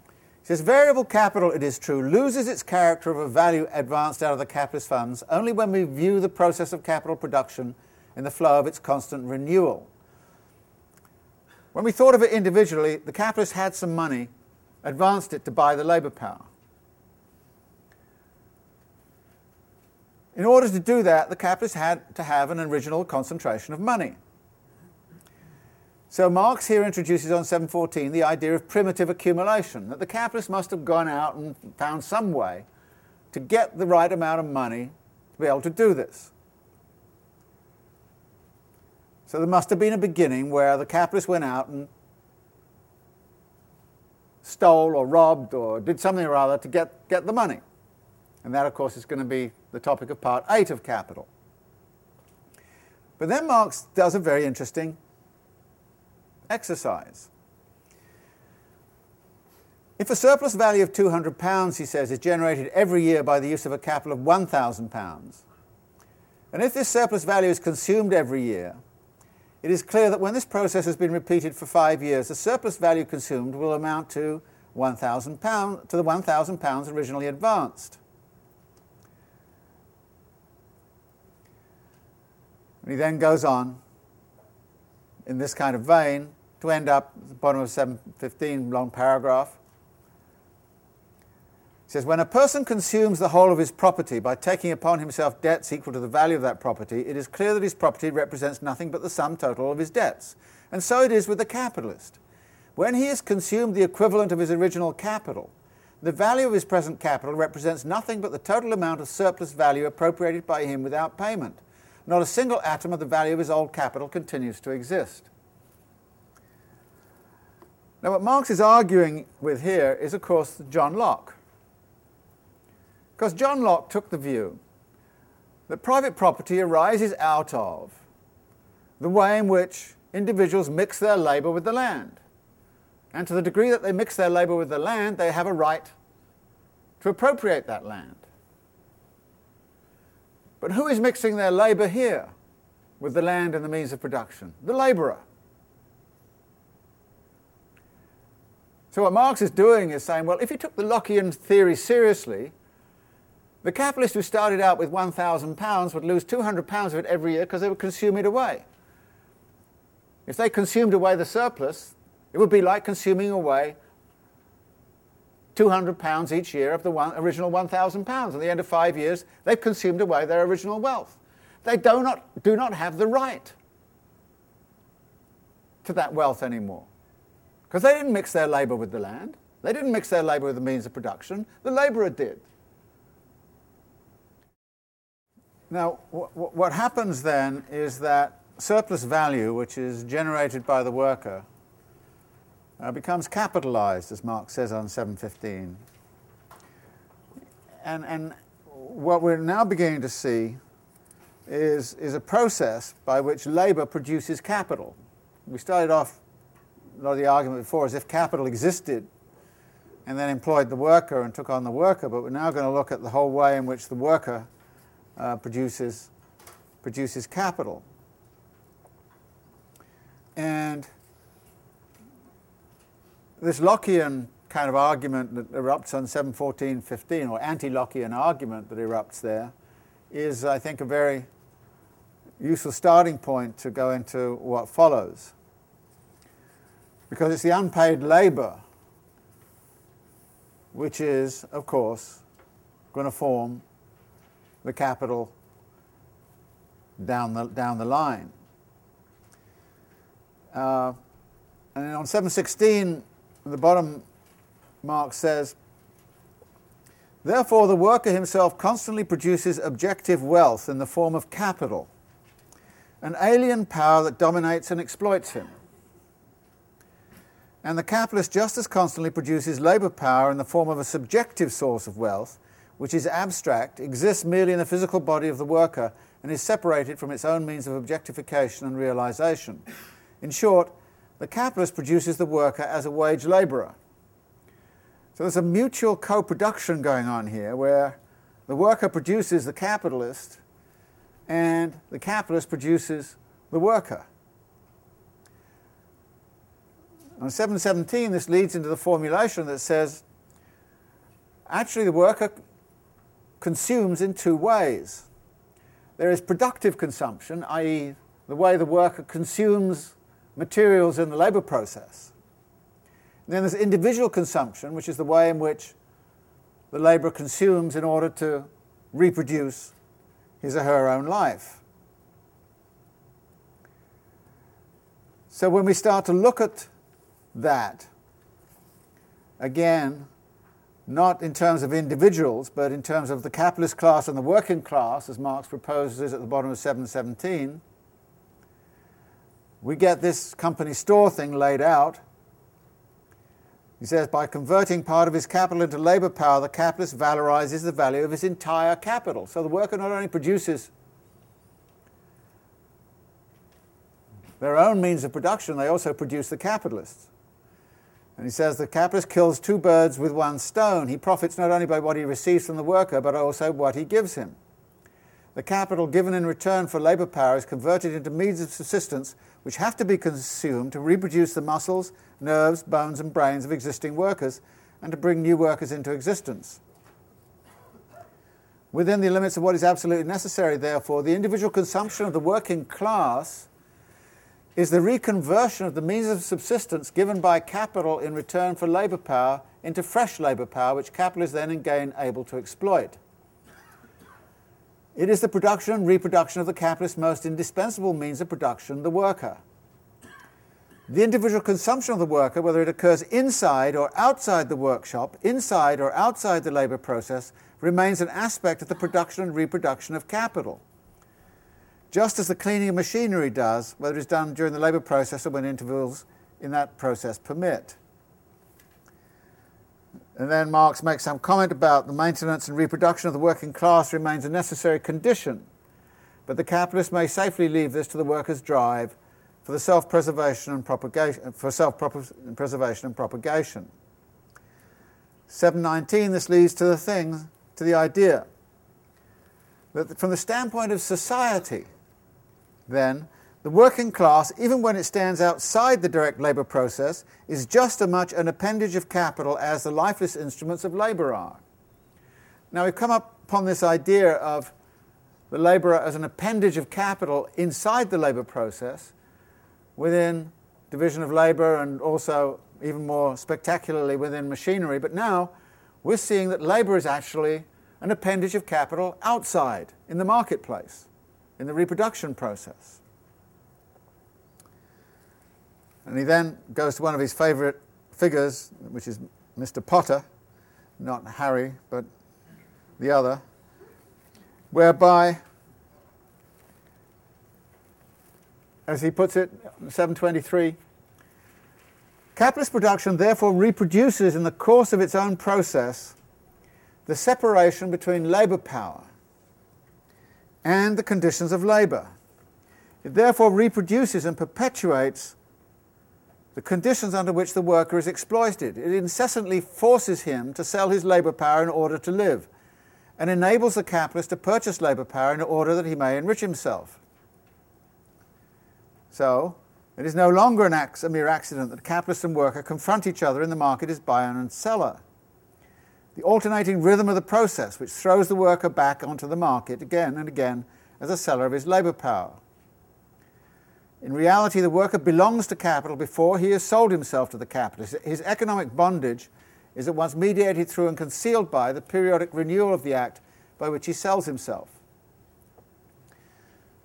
He says, variable capital, it is true, loses its character of a value advanced out of the capitalist funds only when we view the process of capital production in the flow of its constant renewal. When we thought of it individually, the capitalist had some money, advanced it to buy the labour power. In order to do that, the capitalist had to have an original concentration of money. So Marx here introduces on 714 the idea of primitive accumulation, that the capitalist must have gone out and found some way to get the right amount of money to be able to do this. So there must have been a beginning where the capitalist went out and stole or robbed or did something or other to get the money. And that, of course, is going to be the topic of Part 8 of Capital. But then Marx does a very interesting exercise. If a surplus value of £200, he says, is generated every year by the use of a capital of £1,000, and if this surplus value is consumed every year, it is clear that when this process has been repeated for 5 years, the surplus value consumed will amount to the £1,000 originally advanced. And he then goes on, in this kind of vein, to end up at the bottom of 715, long paragraph. He says, when a person consumes the whole of his property by taking upon himself debts equal to the value of that property, it is clear that his property represents nothing but the sum total of his debts. And so it is with the capitalist. When he has consumed the equivalent of his original capital, the value of his present capital represents nothing but the total amount of surplus value appropriated by him without payment. Not a single atom of the value of his old capital continues to exist. Now, what Marx is arguing with here is, of course, John Locke. Because John Locke took the view that private property arises out of the way in which individuals mix their labour with the land. And to the degree that they mix their labour with the land, they have a right to appropriate that land. But who is mixing their labour here with the land and the means of production? The labourer. So what Marx is doing is saying, well, if you took the Lockean theory seriously, the capitalist who started out with £1,000 would lose £200 of it every year because they would consume it away. If they consumed away the surplus, it would be like consuming away £200 each year of the original £1,000. At the end of 5 years, they've consumed away their original wealth. They do not have the right to that wealth anymore. Because they didn't mix their labour with the land. They didn't mix their labour with the means of production. The labourer did. Now, what happens then is that surplus value, which is generated by the worker, becomes capitalized, as Marx says on 715. And what we're now beginning to see is a process by which labour produces capital. We started off a lot of the argument before as if capital existed and then employed the worker and took on the worker, but we're now going to look at the whole way in which the worker produces capital. And this Lockean kind of argument that erupts on 714-15, or anti-Lockean argument that erupts there, is, I think, a very useful starting point to go into what follows. Because it's the unpaid labour which is, of course, going to form the capital down the line. And then on 7:16, the bottom mark says, "Therefore the worker himself constantly produces objective wealth in the form of capital, an alien power that dominates and exploits him. And the capitalist just as constantly produces labour power in the form of a subjective source of wealth, which is abstract, exists merely in the physical body of the worker, and is separated from its own means of objectification and realisation. In short, the capitalist produces the worker as a wage labourer." So there's a mutual co-production going on here, where the worker produces the capitalist, and the capitalist produces the worker. On 7:17, this leads into the formulation that says, actually the worker consumes in two ways. There is productive consumption, i.e. the way the worker consumes materials in the labour process. And then there's individual consumption, which is the way in which the labourer consumes in order to reproduce his or her own life. So when we start to look at that, again, not in terms of individuals, but in terms of the capitalist class and the working class, as Marx proposes at the bottom of 7:17, we get this company store thing laid out. He says, by converting part of his capital into labour power, the capitalist valorizes the value of his entire capital. So the worker not only produces their own means of production, they also produce the capitalists. And he says the capitalist kills two birds with one stone. He profits not only by what he receives from the worker, but also what he gives him. The capital given in return for labour power is converted into means of subsistence which have to be consumed to reproduce the muscles, nerves, bones and brains of existing workers and to bring new workers into existence. Within the limits of what is absolutely necessary, therefore, the individual consumption of the working class is the reconversion of the means of subsistence given by capital in return for labour power into fresh labour power, which capital is then again able to exploit. It is the production and reproduction of the capitalist's most indispensable means of production, the worker. The individual consumption of the worker, whether it occurs inside or outside the workshop, inside or outside the labour process, remains an aspect of the production and reproduction of capital. Just as the cleaning of machinery does, whether it's done during the labour process or when intervals in that process permit. And then Marx makes some comment about the maintenance and reproduction of the working class remains a necessary condition, but the capitalist may safely leave this to the worker's drive for the self-preservation and propagation. 7:19, this leads to the idea that from the standpoint of society, then, the working class, even when it stands outside the direct labour process, is just as much an appendage of capital as the lifeless instruments of labour are. Now we've come up upon this idea of the labourer as an appendage of capital inside the labour process, within division of labour and also, even more spectacularly, within machinery. But now we're seeing that labour is actually an appendage of capital outside, in the marketplace, in the reproduction process. And he then goes to one of his favourite figures, which is Mr. Potter, not Harry, but the other, whereby, as he puts it, 7:23, capitalist production therefore reproduces in the course of its own process the separation between labour power and the conditions of labour. It therefore reproduces and perpetuates the conditions under which the worker is exploited. It incessantly forces him to sell his labour power in order to live, and enables the capitalist to purchase labour power in order that he may enrich himself. So, it is no longer a mere accident that capitalist and worker confront each other in the market as buyer and seller. The alternating rhythm of the process, which throws the worker back onto the market again and again as a seller of his labour power. In reality, the worker belongs to capital before he has sold himself to the capitalist. His economic bondage is at once mediated through and concealed by the periodic renewal of the act by which he sells himself.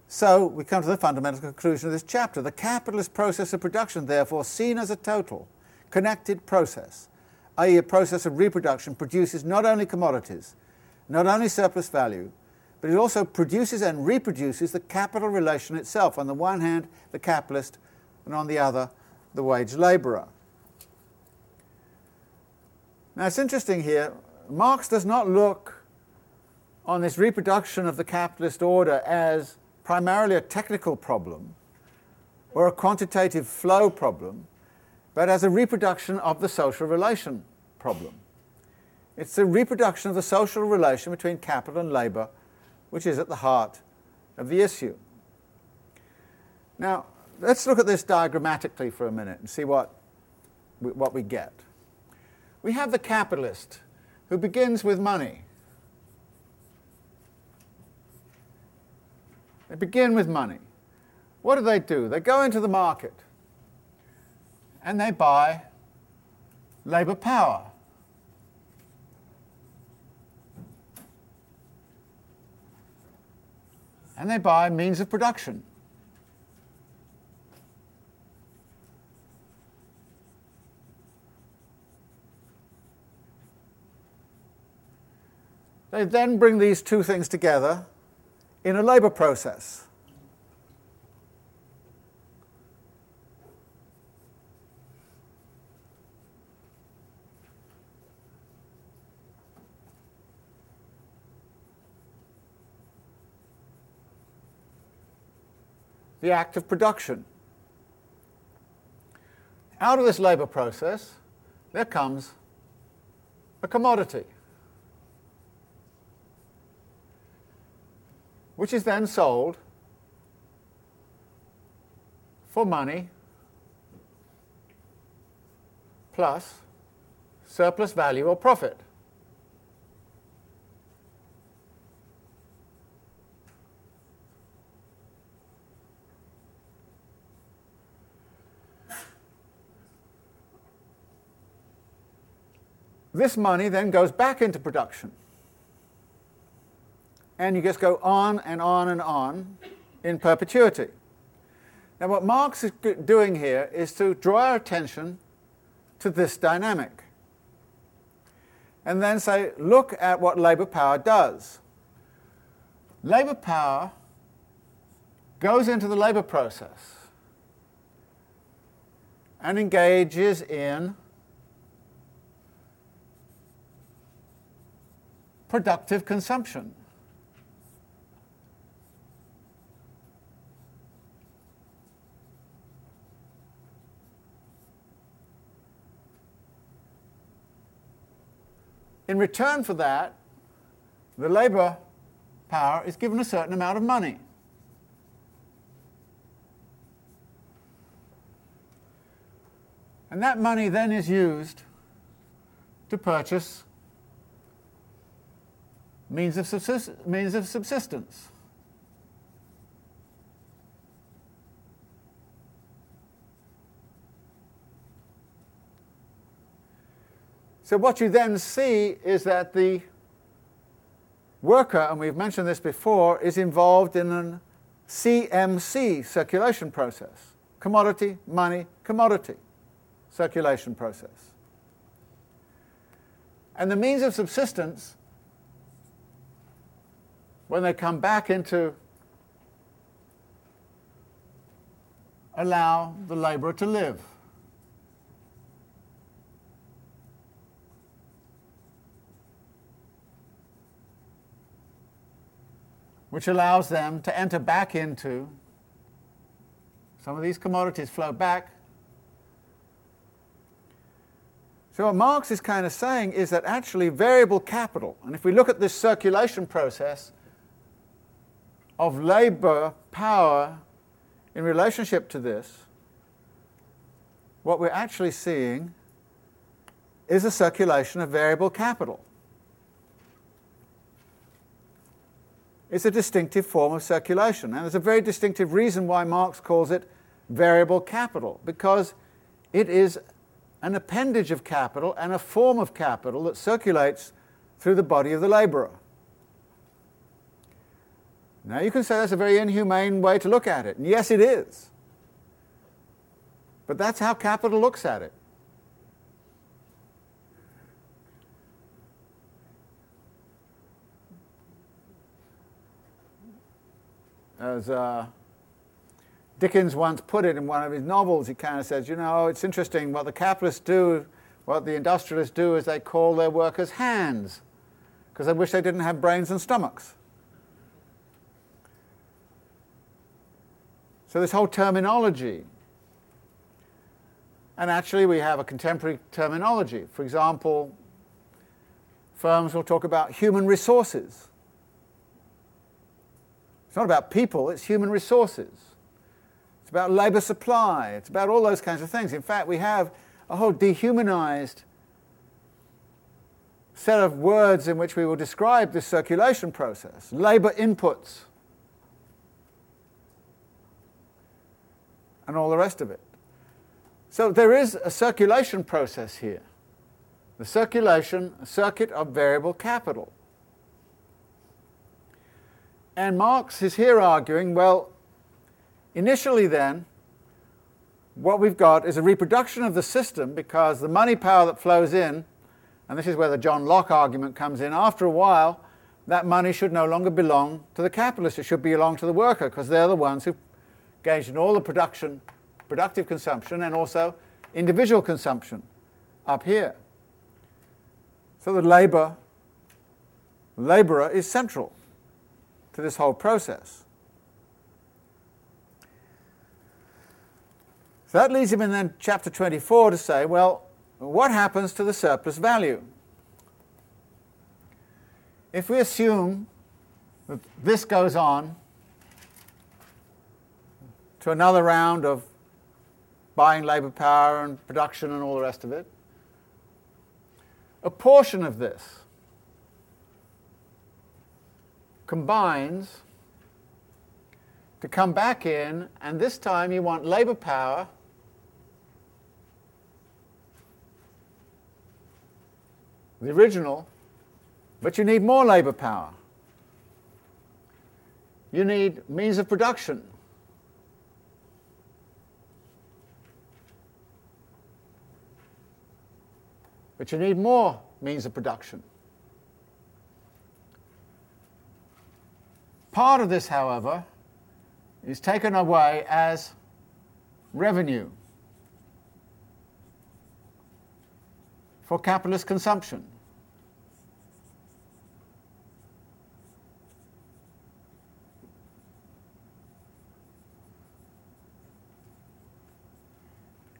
So, we come to the fundamental conclusion of this chapter. The capitalist process of production, therefore, seen as a total, connected process, i.e. a process of reproduction, produces not only commodities, not only surplus value, but it also produces and reproduces the capital relation itself. On the one hand, the capitalist, and on the other, the wage-labourer. Now, it's interesting here, Marx does not look on this reproduction of the capitalist order as primarily a technical problem or a quantitative flow problem, but as a reproduction of the social relation problem. It's the reproduction of the social relation between capital and labour which is at the heart of the issue. Now, let's look at this diagrammatically for a minute and see what we get. We have the capitalist who begins with money. They begin with money. What do? They go into the market and they buy labour power. And they buy means of production. They then bring these two things together in a labour process. The act of production. Out of this labour process, there comes a commodity, which is then sold for money plus surplus value or profit. This money then goes back into production. And you just go on and on and on in perpetuity. Now what Marx is doing here is to draw our attention to this dynamic and then say, look at what labour power does. Labour power goes into the labour process and engages in productive consumption. In return for that, the labour power is given a certain amount of money. And that money then is used to purchase means of subsistence. So what you then see is that the worker, and we've mentioned this before, is involved in a CMC circulation process. Commodity, money, commodity circulation process. And the means of subsistence, when they come back into, allow the labourer to live. Which allows them to enter back into, some of these commodities flow back. So what Marx is kind of saying is that actually variable capital, and if we look at this circulation process of labour power in relationship to this, what we're actually seeing is a circulation of variable capital. It's a distinctive form of circulation, and there's a very distinctive reason why Marx calls it variable capital, because it is an appendage of capital and a form of capital that circulates through the body of the laborer. Now you can say that's a very inhumane way to look at it, and yes it is. But that's how capital looks at it. As Dickens once put it in one of his novels, he kind of says, you know, it's interesting, what the capitalists do, what the industrialists do is they call their workers hands, because they wish they didn't have brains and stomachs. So this whole terminology, and actually we have a contemporary terminology. For example, firms will talk about human resources. It's not about people, it's human resources. It's about labour supply, it's about all those kinds of things. In fact, we have a whole dehumanised set of words in which we will describe this circulation process. Labour inputs. And all the rest of it. So there is a circulation process here. The circulation, a circuit of variable capital. And Marx is here arguing, well, initially then, what we've got is a reproduction of the system, because the money power that flows in, and this is where the John Locke argument comes in, after a while, that money should no longer belong to the capitalist, it should belong to the worker, because they're the ones who engaged in all the production, productive consumption, and also individual consumption up here. So the labourer is central to this whole process. So that leads him in then chapter 24 to say, well, what happens to the surplus value? If we assume that this goes on to another round of buying labour power and production and all the rest of it, a portion of this combines to come back in, and this time you want labour power the original, but you need more labour power. You need means of production. But you need more means of production. Part of this, however, is taken away as revenue for capitalist consumption.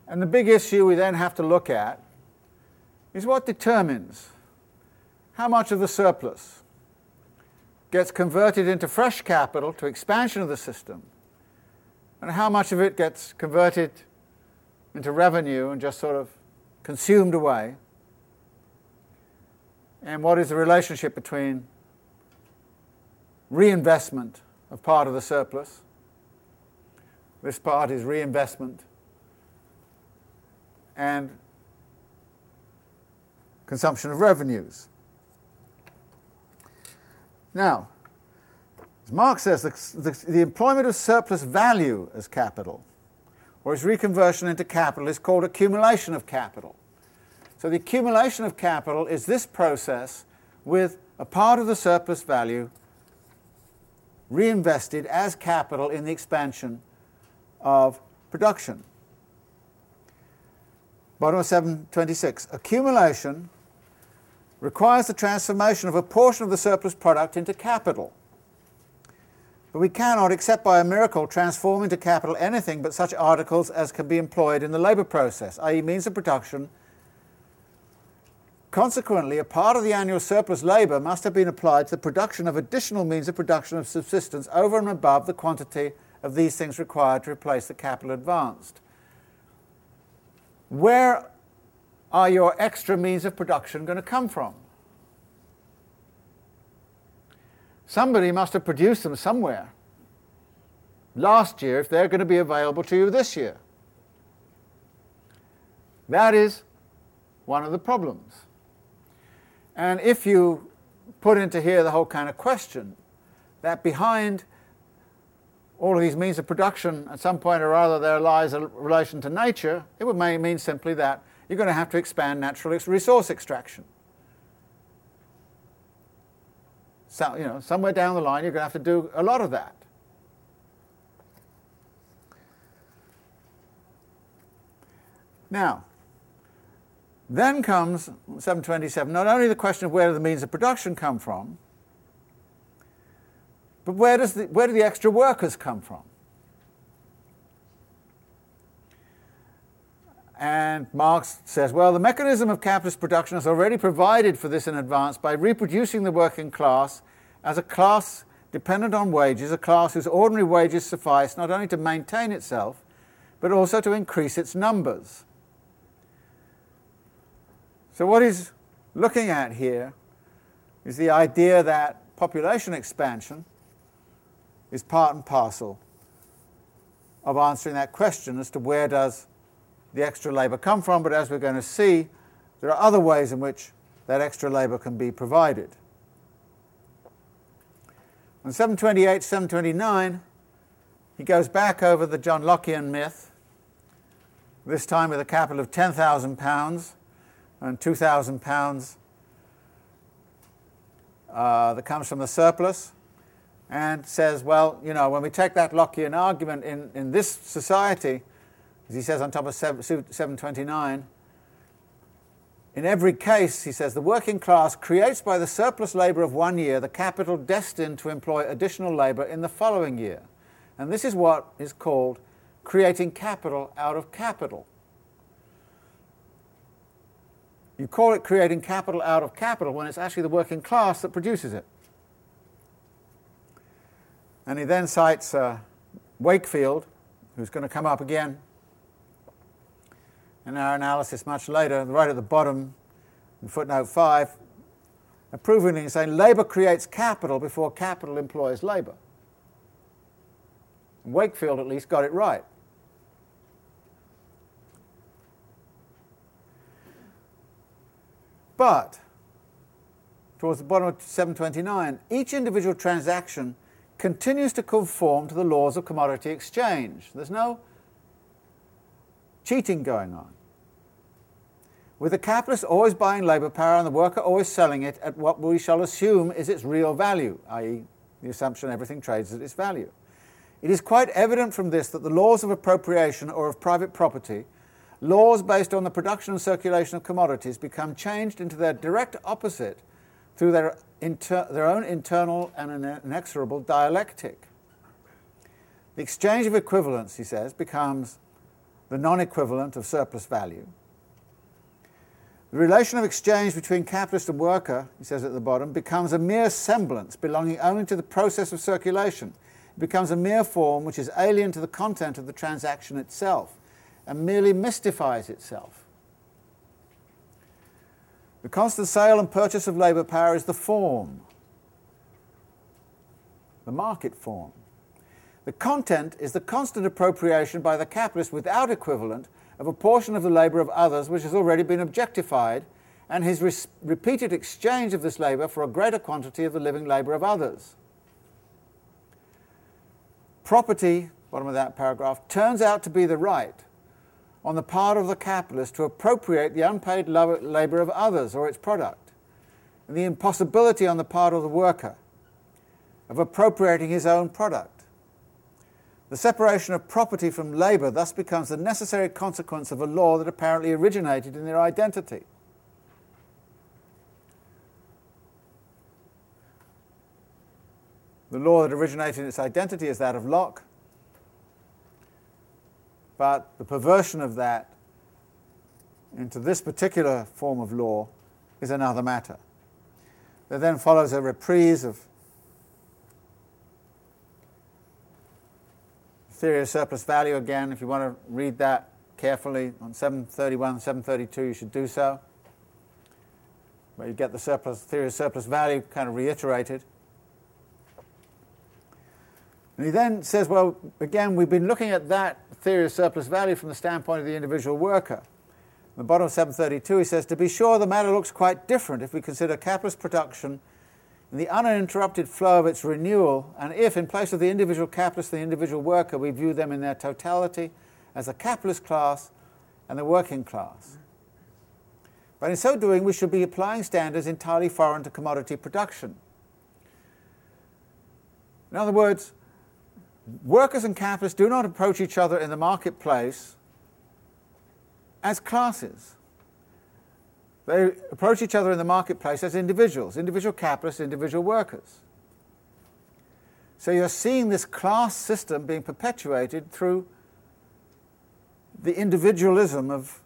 And the big issue we then have to look at is what determines how much of the surplus gets converted into fresh capital to expansion of the system, and how much of it gets converted into revenue and just sort of consumed away, and what is the relationship between reinvestment of part of the surplus, this part is reinvestment, and consumption of revenues. Now, as Marx says, the employment of surplus value as capital, or its reconversion into capital, is called accumulation of capital. So the accumulation of capital is this process with a part of the surplus value reinvested as capital in the expansion of production. Bottom of 726. Accumulation requires the transformation of a portion of the surplus product into capital. But we cannot, except by a miracle, transform into capital anything but such articles as can be employed in the labour process, i.e. means of production. Consequently, a part of the annual surplus labour must have been applied to the production of additional means of production of subsistence over and above the quantity of these things required to replace the capital advanced. Where are your extra means of production going to come from? Somebody must have produced them somewhere. last year if they're going to be available to you this year. That is one of the problems. And if you put into here the whole kind of question that behind all of these means of production, at some point or other, there lies a relation to nature, it would mean simply that you're going to have to expand natural resource extraction. So, somewhere down the line, you're going to have to do a lot of that. Now, then comes 727, not only the question of where do the means of production come from, but where do the extra workers come from? And Marx says, well, the mechanism of capitalist production has already provided for this in advance by reproducing the working class as a class dependent on wages, a class whose ordinary wages suffice not only to maintain itself, but also to increase its numbers. So what he's looking at here is the idea that population expansion is part and parcel of answering that question as to where does the extra labour come from, but as we're going to see, there are other ways in which that extra labour can be provided. On 728, 729, he goes back over the John Lockean myth, this time with a capital of £10,000 and £2,000 that comes from the surplus, and says, well, when we take that Lockean argument in this society, as he says on top of 729, in every case, he says, the working class creates by the surplus labour of one year the capital destined to employ additional labour in the following year. And this is what is called creating capital out of capital. You call it creating capital out of capital when it's actually the working class that produces it. And he then cites Wakefield, who's going to come up again in our analysis much later, right at the bottom, in footnote 5, approvingly saying, labour creates capital before capital employs labour. And Wakefield, at least, got it right. But, towards the bottom of 729, each individual transaction continues to conform to the laws of commodity exchange. There's no cheating going on. With the capitalist always buying labour power and the worker always selling it at what we shall assume is its real value, i.e. the assumption everything trades at its value. It is quite evident from this that the laws of appropriation or of private property, laws based on the production and circulation of commodities, become changed into their direct opposite through their own internal and inexorable dialectic. The exchange of equivalents, he says, becomes the non-equivalent of surplus value. The relation of exchange between capitalist and worker, he says at the bottom, becomes a mere semblance belonging only to the process of circulation. It becomes a mere form which is alien to the content of the transaction itself and merely mystifies itself. The constant sale and purchase of labour power is the form, the market form. The content is the constant appropriation by the capitalist without equivalent of a portion of the labour of others which has already been objectified, and his repeated exchange of this labour for a greater quantity of the living labour of others. Property, bottom of that paragraph, turns out to be the right on the part of the capitalist to appropriate the unpaid labour of others or its product, and the impossibility on the part of the worker of appropriating his own product. The separation of property from labour thus becomes the necessary consequence of a law that apparently originated in their identity. The law that originated in its identity is that of Locke, but the perversion of that into this particular form of law is another matter. There then follows a reprise of the theory of surplus value again. If you want to read that carefully on 731, 732, you should do so. But you get the theory of surplus value kind of reiterated. And he then says, well, again, we've been looking at that theory of surplus value from the standpoint of the individual worker. In the bottom of 732, he says, to be sure, the matter looks quite different if we consider capitalist production and the uninterrupted flow of its renewal, and if, in place of the individual capitalist and the individual worker, we view them in their totality as the capitalist class and the working class. But in so doing, we should be applying standards entirely foreign to commodity production. In other words, workers and capitalists do not approach each other in the marketplace as classes. They approach each other in the marketplace as individuals, individual capitalists, individual workers. So you're seeing this class system being perpetuated through the individualism of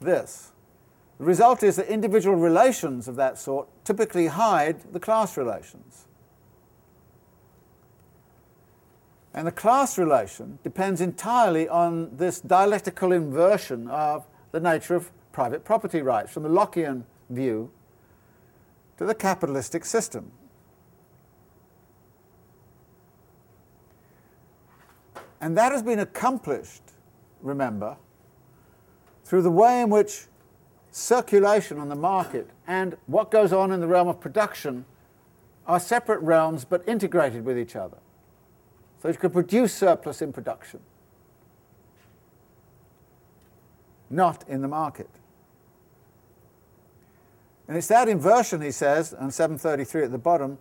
this. The result is that individual relations of that sort typically hide the class relations. And the class relation depends entirely on this dialectical inversion of the nature of private property rights, from the Lockean view to the capitalistic system. And that has been accomplished, remember, through the way in which circulation on the market and what goes on in the realm of production are separate realms but integrated with each other. So you could produce surplus in production, not in the market. And it's that inversion, he says, on 733 at the bottom,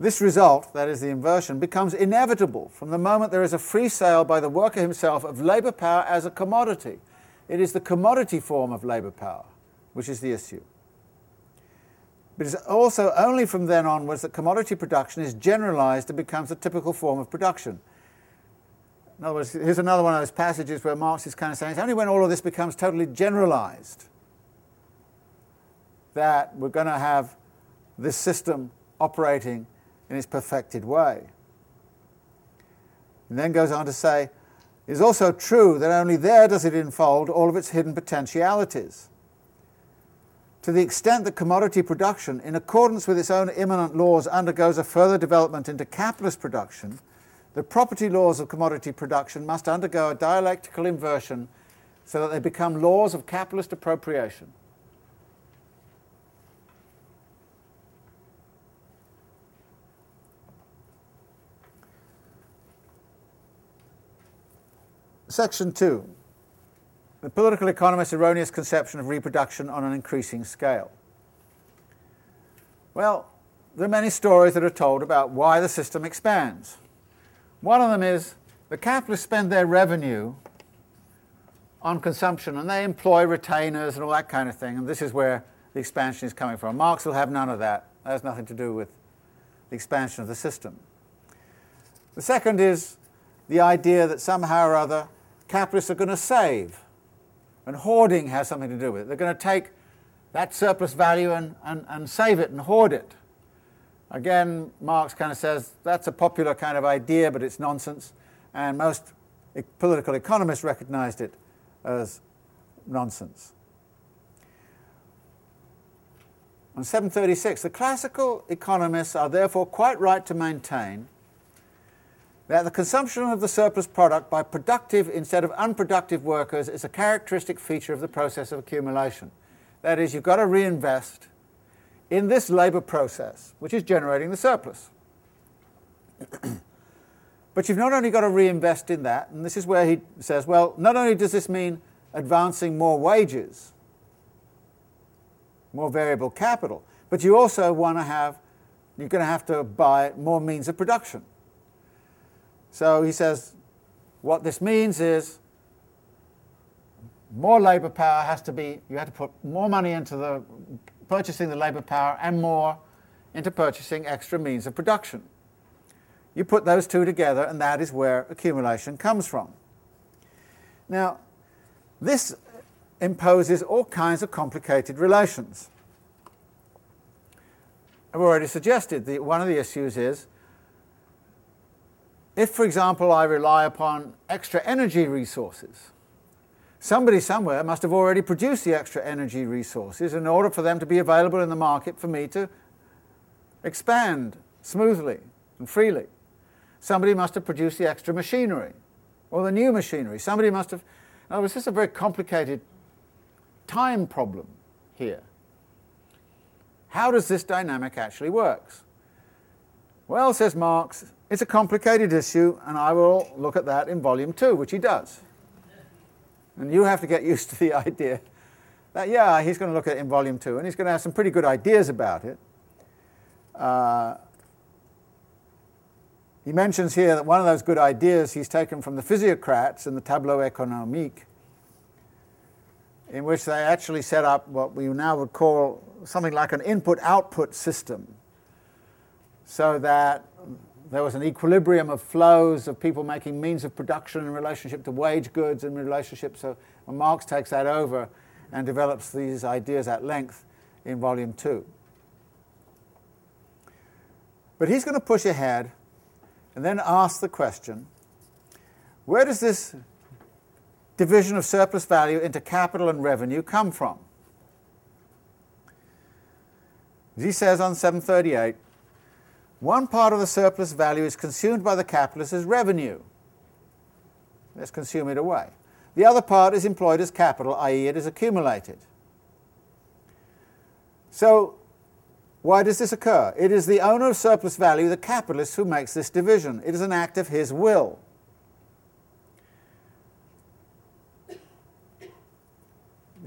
this result, that is the inversion, becomes inevitable from the moment there is a free sale by the worker himself of labour power as a commodity. It is the commodity form of labour power which is the issue. But it's also only from then onwards that commodity production is generalized and becomes a typical form of production. In other words, here's another one of those passages where Marx is kind of saying, it's only when all of this becomes totally generalized that we're going to have this system operating in its perfected way. And then goes on to say, it is also true that only there does it unfold all of its hidden potentialities. To the extent that commodity production, in accordance with its own immanent laws, undergoes a further development into capitalist production, the property laws of commodity production must undergo a dialectical inversion so that they become laws of capitalist appropriation. Section 2. The political economist's erroneous conception of reproduction on an increasing scale. Well, there are many stories that are told about why the system expands. One of them is the capitalists spend their revenue on consumption and they employ retainers and all that kind of thing, and this is where the expansion is coming from. Marx will have none of that. That has nothing to do with the expansion of the system. The second is the idea that somehow or other capitalists are going to save. And hoarding has something to do with it. They're going to take that surplus value and save it and hoard it. Again, Marx kind of says that's a popular kind of idea, but it's nonsense. And most political economists recognized it as nonsense. On 736, the classical economists are therefore quite right to maintain that the consumption of the surplus product by productive instead of unproductive workers is a characteristic feature of the process of accumulation. That is, you've got to reinvest in this labour process, which is generating the surplus. But you've not only got to reinvest in that, and this is where he says, well, not only does this mean advancing more wages, more variable capital, but you also want to have, you're going to have to buy more means of production. So he says, what this means is more labour power has to be, you have to put more money into the purchasing the labour power and more into purchasing extra means of production. You put those two together and that is where accumulation comes from. Now, this imposes all kinds of complicated relations. I've already suggested that one of the issues is if, for example, I rely upon extra energy resources, somebody somewhere must have already produced the extra energy resources in order for them to be available in the market for me to expand smoothly and freely. Somebody must have produced the extra machinery or the new machinery. Somebody must have... In other words, this is a very complicated time problem here. How does this dynamic actually work? Well, says Marx, it's a complicated issue, and I will look at that in Volume 2, which he does. And you have to get used to the idea that, yeah, he's going to look at it in Volume 2, and he's going to have some pretty good ideas about it. He mentions here that one of those good ideas he's taken from the physiocrats in the Tableau Économique, in which they actually set up what we now would call something like an input-output system, so that there was an equilibrium of flows of people making means of production in relationship to wage goods in relationship. So Marx takes that over and develops these ideas at length in Volume 2. But he's going to push ahead and then ask the question, where does this division of surplus value into capital and revenue come from? As he says on 738, one part of the surplus value is consumed by the capitalist as revenue. Let's consume it away. The other part is employed as capital, i.e. it is accumulated. So, why does this occur? It is the owner of surplus value, the capitalist, who makes this division. It is an act of his will.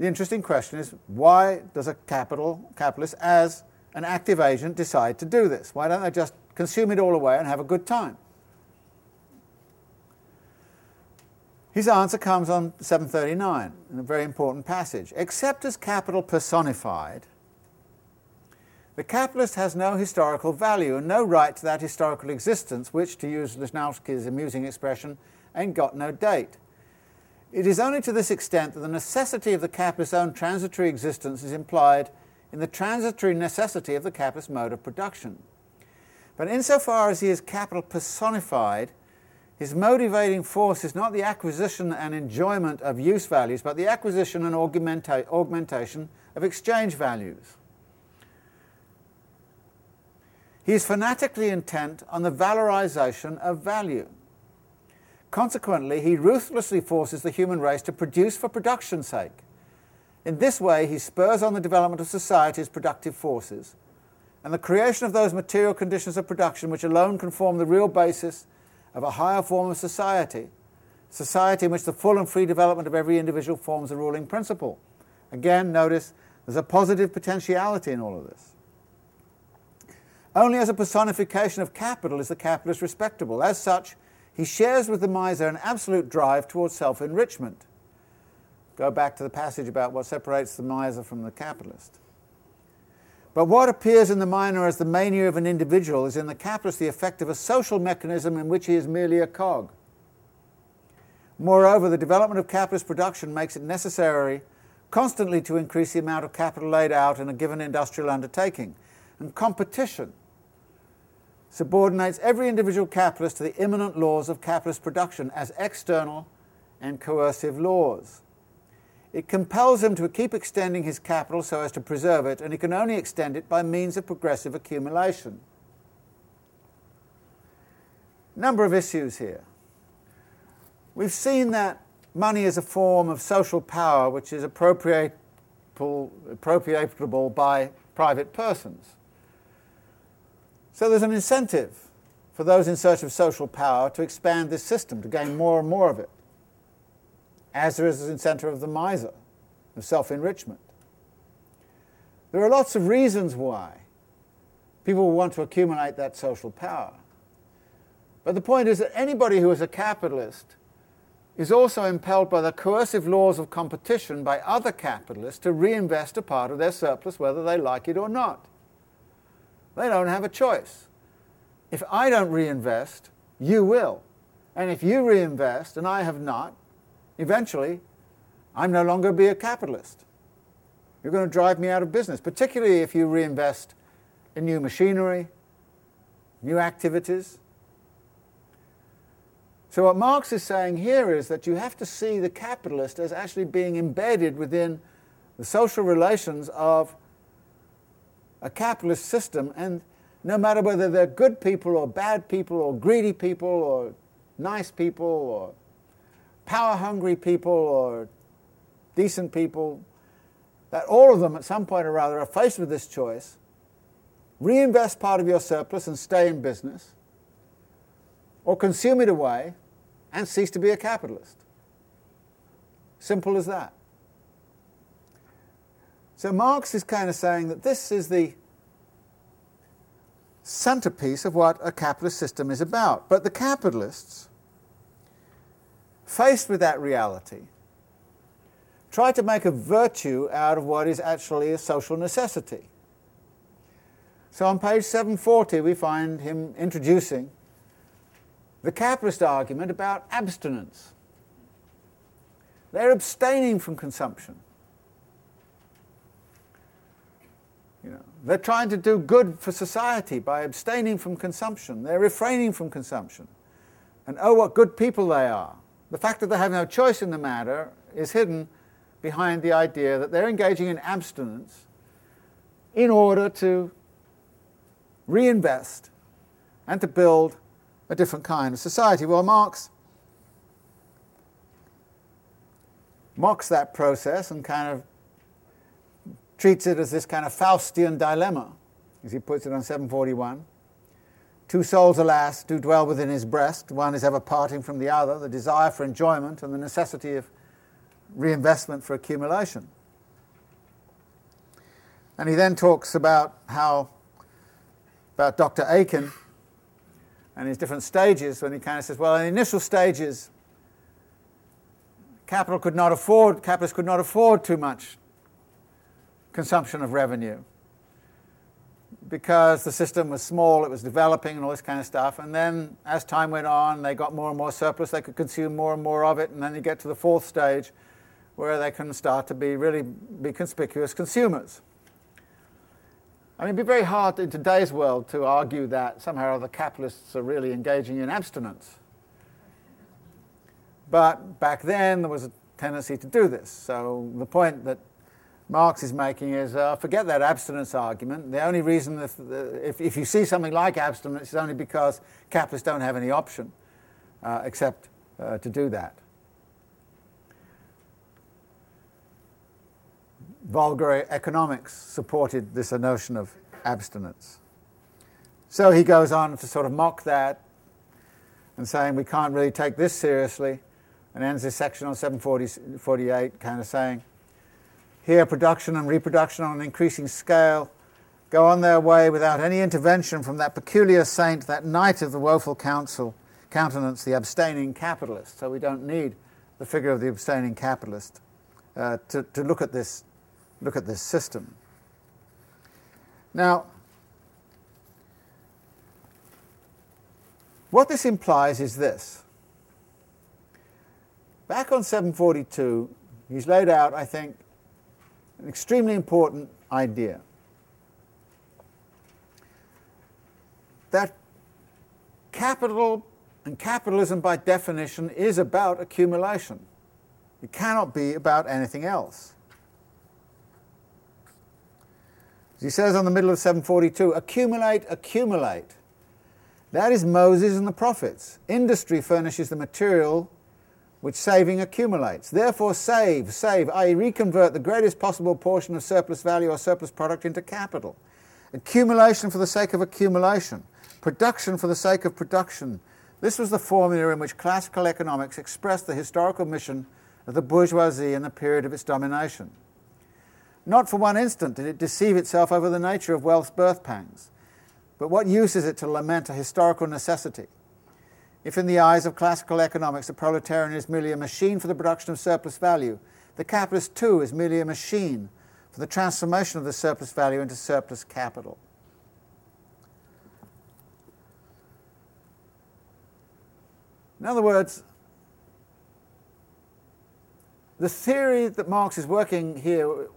The interesting question is, why does a capitalist as an active agent decide to do this? Why don't they just consume it all away and have a good time? His answer comes on 739 in a very important passage. Except as capital personified, the capitalist has no historical value and no right to that historical existence which, to use Lichnowsky's amusing expression, ain't got no date. It is only to this extent that the necessity of the capitalist's own transitory existence is implied in the transitory necessity of the capitalist mode of production. But insofar as he is capital personified, his motivating force is not the acquisition and enjoyment of use values, but the acquisition and augmentation of exchange values. He is fanatically intent on the valorization of value. Consequently, he ruthlessly forces the human race to produce for production's sake. In this way, he spurs on the development of society's productive forces, and the creation of those material conditions of production which alone can form the real basis of a higher form of society, society in which the full and free development of every individual forms the ruling principle. Again, notice there's a positive potentiality in all of this. Only as a personification of capital is the capitalist respectable. As such, he shares with the miser an absolute drive towards self-enrichment. Go back to the passage about what separates the miser from the capitalist. But what appears in the miner as the mania of an individual is in the capitalist the effect of a social mechanism in which he is merely a cog. Moreover, the development of capitalist production makes it necessary constantly to increase the amount of capital laid out in a given industrial undertaking. And competition subordinates every individual capitalist to the immanent laws of capitalist production as external and coercive laws. It compels him to keep extending his capital so as to preserve it, and he can only extend it by means of progressive accumulation. Number of issues here. We've seen that money is a form of social power which is appropriatable by private persons. So there's an incentive for those in search of social power to expand this system, to gain more and more of it, as there is an incentive of the miser, of self-enrichment. There are lots of reasons why people want to accumulate that social power. But the point is that anybody who is a capitalist is also impelled by the coercive laws of competition by other capitalists to reinvest a part of their surplus whether they like it or not. They don't have a choice. If I don't reinvest, you will. And if you reinvest and I have not, eventually I'm no longer be a capitalist. You're going to drive me out of business, particularly if you reinvest in new machinery, new activities. So what Marx is saying here is that you have to see the capitalist as actually being embedded within the social relations of a capitalist system, and no matter whether they're good people or bad people or greedy people or nice people or power-hungry people or decent people, that all of them at some point or other are faced with this choice: reinvest part of your surplus and stay in business, or consume it away and cease to be a capitalist. Simple as that. So Marx is kind of saying that this is the centerpiece of what a capitalist system is about. But the capitalists, faced with that reality, try to make a virtue out of what is actually a social necessity. So on page 740 we find him introducing the capitalist argument about abstinence. They're abstaining from consumption. They're trying to do good for society by abstaining from consumption. They're refraining from consumption. And oh, what good people they are. The fact that they have no choice in the matter is hidden behind the idea that they're engaging in abstinence in order to reinvest and to build a different kind of society. Well, Marx mocks that process and kind of treats it as this kind of Faustian dilemma, as he puts it on 741. Two souls, alas, do dwell within his breast. One is ever parting from the other, the desire for enjoyment and the necessity of reinvestment for accumulation. And he then talks about about Dr. Aiken and his different stages, when he kind of says, well, in the initial stages, capitalists could not afford too much consumption of revenue, because the system was small, it was developing and all this kind of stuff. And then as time went on, they got more and more surplus, they could consume more and more of it, and then you get to the fourth stage where they can start to be conspicuous consumers. I mean, it'd be very hard in today's world to argue that somehow or other capitalists are really engaging in abstinence. But back then there was a tendency to do this. So the point that Marx is making is, forget that abstinence argument. The only reason if you see something like abstinence is only because capitalists don't have any option except to do that. Vulgar economics supported this notion of abstinence. So he goes on to sort of mock that and saying we can't really take this seriously, and ends this section on 748 kind of saying, here production and reproduction on an increasing scale go on their way without any intervention from that peculiar saint, that knight of the woeful countenance, the abstaining capitalist. So we don't need the figure of the abstaining capitalist to look at this system. Now, what this implies is this. Back on 742, he's laid out, I think, an extremely important idea, that capital and capitalism by definition is about accumulation. It cannot be about anything else. As he says on the middle of 742, accumulate, accumulate. That is Moses and the prophets. Industry furnishes the material which saving accumulates. Therefore save, i.e. reconvert the greatest possible portion of surplus value or surplus product into capital. Accumulation for the sake of accumulation. Production for the sake of production. This was the formula in which classical economics expressed the historical mission of the bourgeoisie in the period of its domination. Not for one instant did it deceive itself over the nature of wealth's birth pangs. But what use is it to lament a historical necessity, if in the eyes of classical economics the proletarian is merely a machine for the production of surplus value, the capitalist too is merely a machine for the transformation of the surplus value into surplus capital. In other words, the theory that Marx is working here,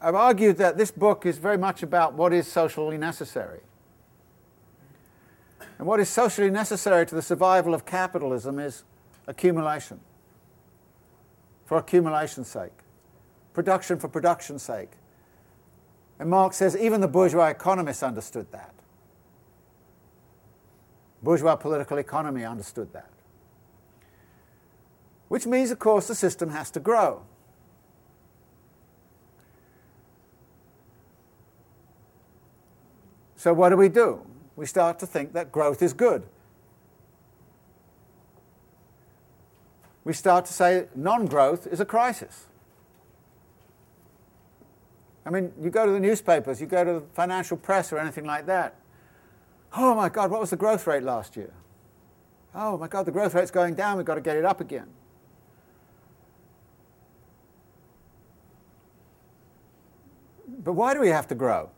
I've argued that this book is very much about what is socially necessary. And what is socially necessary to the survival of capitalism is accumulation, for accumulation's sake, production for production's sake. And Marx says even the bourgeois economists understood that. Bourgeois political economy understood that. Which means, of course, the system has to grow. So what do? We start to think that growth is good. We start to say non-growth is a crisis. I mean, you go to the newspapers, you go to the financial press or anything like that. Oh my God, what was the growth rate last year? Oh my God, the growth rate's going down, we've got to get it up again. But why do we have to grow?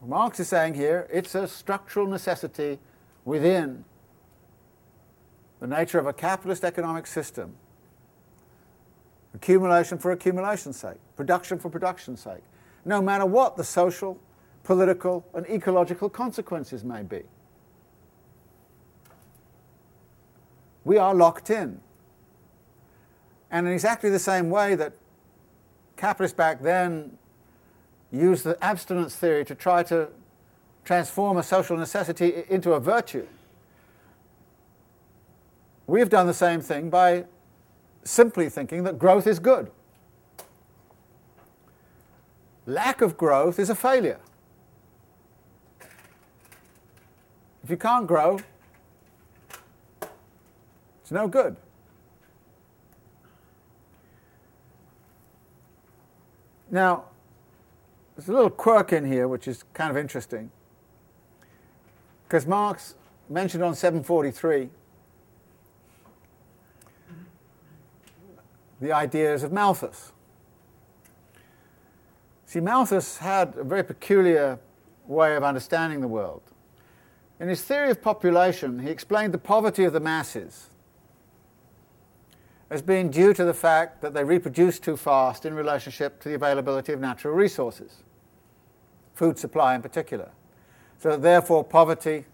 Well, Marx is saying here, it's a structural necessity within the nature of a capitalist economic system. Accumulation for accumulation's sake, production for production's sake, no matter what the social, political, and ecological consequences may be. We are locked in. And in exactly the same way that capitalists back then used the abstinence theory to try to transform a social necessity into a virtue, we've done the same thing by simply thinking that growth is good. Lack of growth is a failure. If you can't grow, it's no good. Now, there's a little quirk in here which is kind of interesting, because Marx mentioned on 743 the ideas of Malthus. See, Malthus had a very peculiar way of understanding the world. In his theory of population, he explained the poverty of the masses as being due to the fact that they reproduce too fast in relationship to the availability of natural resources, food supply in particular. So that therefore poverty,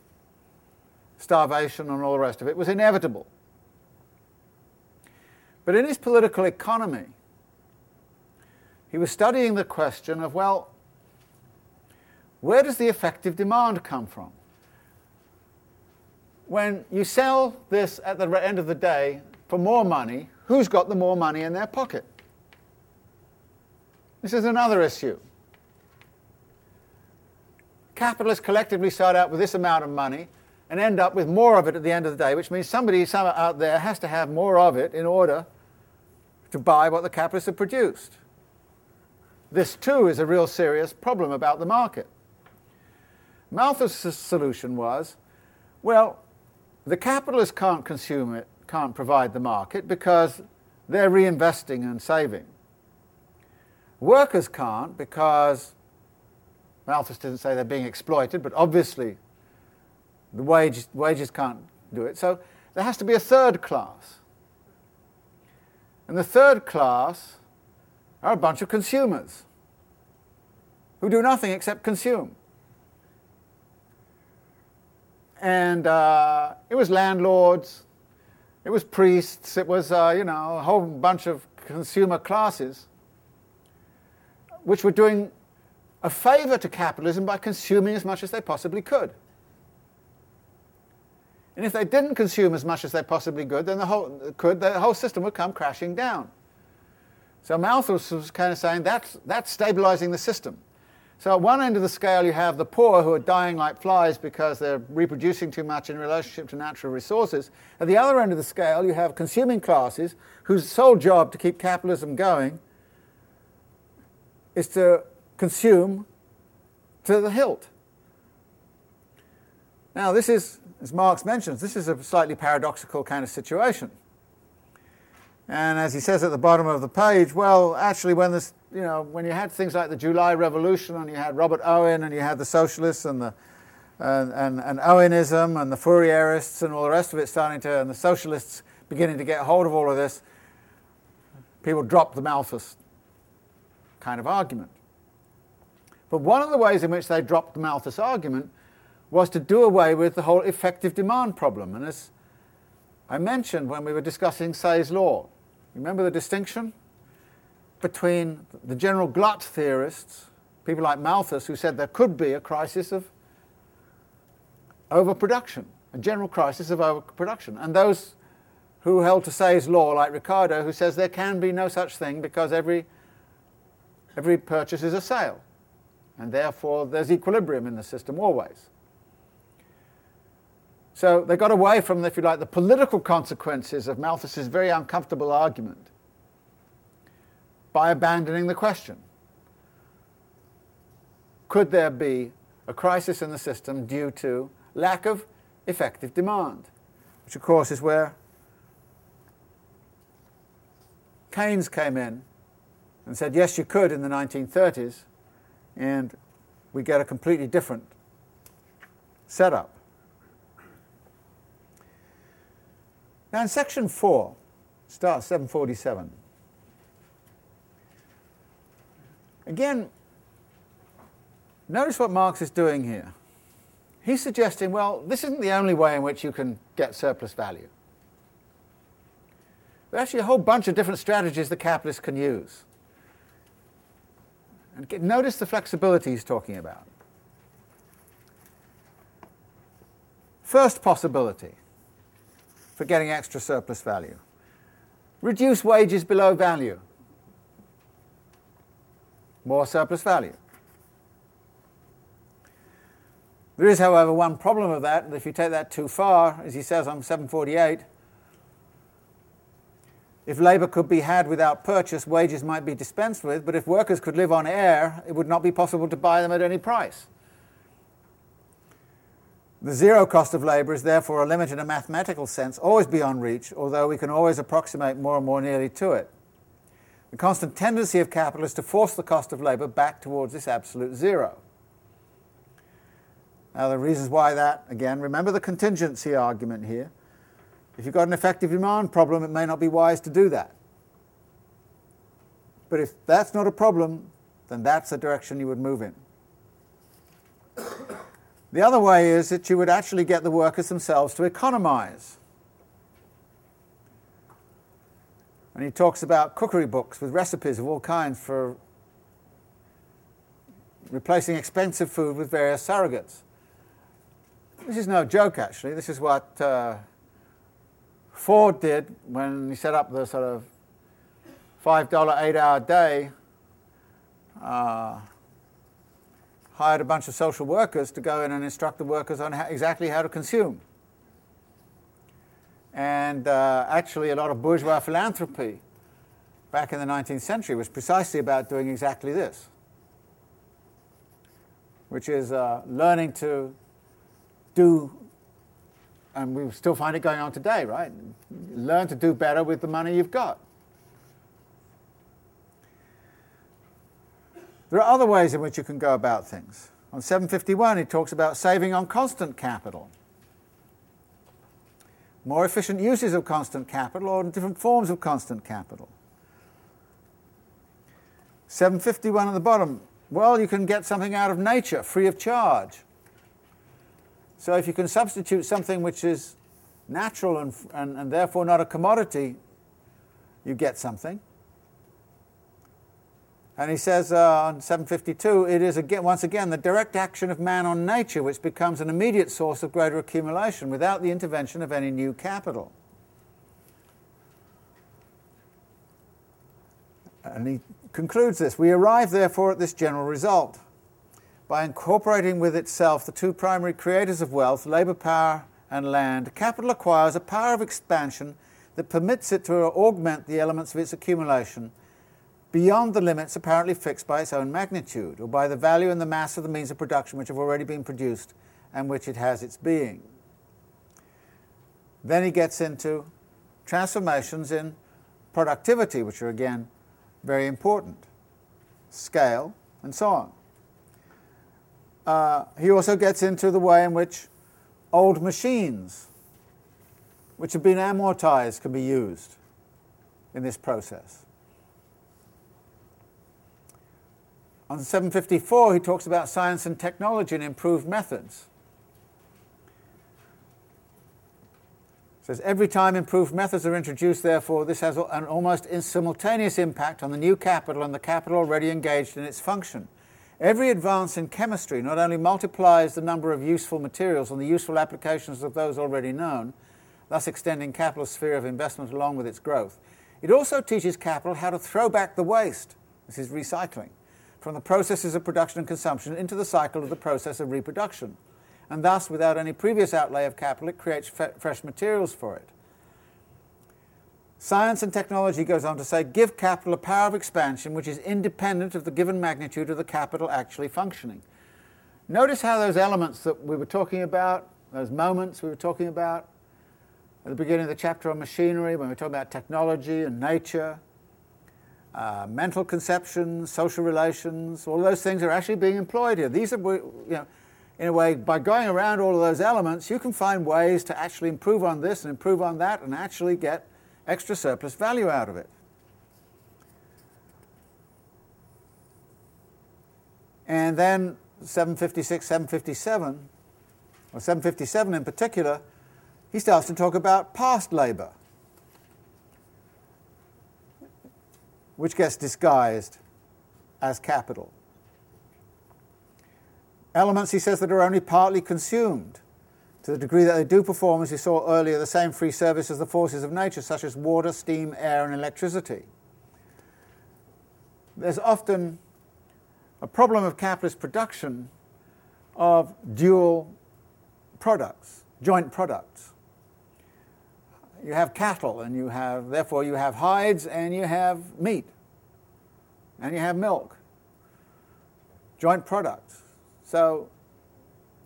starvation, and all the rest of it was inevitable. But in his political economy, he was studying the question of, well, where does the effective demand come from? When you sell this at the end of the day for more money, who's got the more money in their pocket? This is another issue. Capitalists collectively start out with this amount of money and end up with more of it at the end of the day, which means somebody somewhere out there has to have more of it in order to buy what the capitalists have produced. This too is a real serious problem about the market. Malthus' solution was, well, the capitalists can't consume it, can't provide the market because they're reinvesting and saving. Workers can't because, Malthus didn't say they're being exploited, but obviously the wages can't do it. So there has to be a third class. And the third class are a bunch of consumers who do nothing except consume. And it was landlords, it was priests, it was a whole bunch of consumer classes which were doing a favor to capitalism by consuming as much as they possibly could. And if they didn't consume as much as they possibly could, then the whole system would come crashing down. So Malthus was kind of saying that's stabilizing the system. So at one end of the scale you have the poor who are dying like flies because they're reproducing too much in relationship to natural resources. At the other end of the scale you have consuming classes whose sole job to keep capitalism going is to consume to the hilt. Now this is, as Marx mentions, this is a slightly paradoxical kind of situation. And as he says at the bottom of the page, well, actually when you had things like the July Revolution and you had Robert Owen and you had the socialists and the Owenism and the Fourierists and all the rest of it and the socialists beginning to get hold of all of this, people dropped the Malthus kind of argument. But one of the ways in which they dropped the Malthus argument was to do away with the whole effective demand problem. And as I mentioned when we were discussing Say's law, remember the distinction between the general glut theorists, people like Malthus, who said there could be a crisis of overproduction, a general crisis of overproduction. And those who held to Say's law, like Ricardo, who says there can be no such thing because every purchase is a sale, and therefore there's equilibrium in the system always. So they got away from, if you like, the political consequences of Malthus's very uncomfortable argument by abandoning the question. Could there be a crisis in the system due to lack of effective demand? Which, of course, is where Keynes came in and said, yes, you could in the 1930s, and we get a completely different setup. Now, in section 4, starts 747. Again, notice what Marx is doing here. He's suggesting, well, this isn't the only way in which you can get surplus value. There are actually a whole bunch of different strategies the capitalists can use. And notice the flexibility he's talking about. First possibility for getting extra surplus value: reduce wages below value. More surplus value. There is, however, one problem of that, and if you take that too far, as he says on 748, if labour could be had without purchase, wages might be dispensed with, but if workers could live on air, it would not be possible to buy them at any price. The zero cost of labour is therefore a limit in a mathematical sense, always beyond reach, although we can always approximate more and more nearly to it. The constant tendency of capital is to force the cost of labour back towards this absolute zero. Now, the reasons why that, again, remember the contingency argument here. If you've got an effective demand problem, it may not be wise to do that. But if that's not a problem, then that's the direction you would move in. The other way is that you would actually get the workers themselves to economize. And he talks about cookery books with recipes of all kinds for replacing expensive food with various surrogates. This is no joke, actually. This is what Ford did when he set up the sort of $5 8-hour day, hired a bunch of social workers to go in and instruct the workers on exactly how to consume. And actually, a lot of bourgeois philanthropy back in the 19th century was precisely about doing exactly this, which is learning to do, and we still find it going on today, right? Learn to do better with the money you've got. There are other ways in which you can go about things. On 751, he talks about saving on constant capital. More efficient uses of constant capital or different forms of constant capital. 751 at the bottom. Well, you can get something out of nature free of charge. So if you can substitute something which is natural and therefore not a commodity, you get something. And he says on 752, it is again, once again the direct action of man on nature which becomes an immediate source of greater accumulation without the intervention of any new capital. And he concludes this: we arrive therefore at this general result. By incorporating with itself the two primary creators of wealth, labour power and land, capital acquires a power of expansion that permits it to augment the elements of its accumulation beyond the limits apparently fixed by its own magnitude, or by the value and the mass of the means of production which have already been produced and which it has its being. Then he gets into transformations in productivity, which are again very important, scale, and so on. He also gets into the way in which old machines, which have been amortized, can be used in this process. On 754, he talks about science and technology and improved methods. He says, every time improved methods are introduced, therefore, this has an almost simultaneous impact on the new capital and the capital already engaged in its function. Every advance in chemistry not only multiplies the number of useful materials and the useful applications of those already known, thus extending capital's sphere of investment along with its growth, it also teaches capital how to throw back the waste, this is recycling, from the processes of production and consumption into the cycle of the process of reproduction. And thus, without any previous outlay of capital, it creates fresh materials for it. Science and technology, goes on to say, give capital a power of expansion which is independent of the given magnitude of the capital actually functioning. Notice how those elements that we were talking about, those moments we were talking about at the beginning of the chapter on machinery, when we were talking about technology and nature, mental conceptions, social relations, all those things are actually being employed here. These are, in a way, by going around all of those elements, you can find ways to actually improve on this and improve on that and actually get extra surplus value out of it. And then 756, 757, or 757 in particular, he starts to talk about past labour, which gets disguised as capital. Elements, he says, that are only partly consumed, to the degree that they do perform, as we saw earlier, the same free service as the forces of nature, such as water, steam, air, and electricity. There's often a problem of capitalist production of dual products, joint products. You have cattle, and therefore you have hides, and you have meat, and you have milk. Joint products. So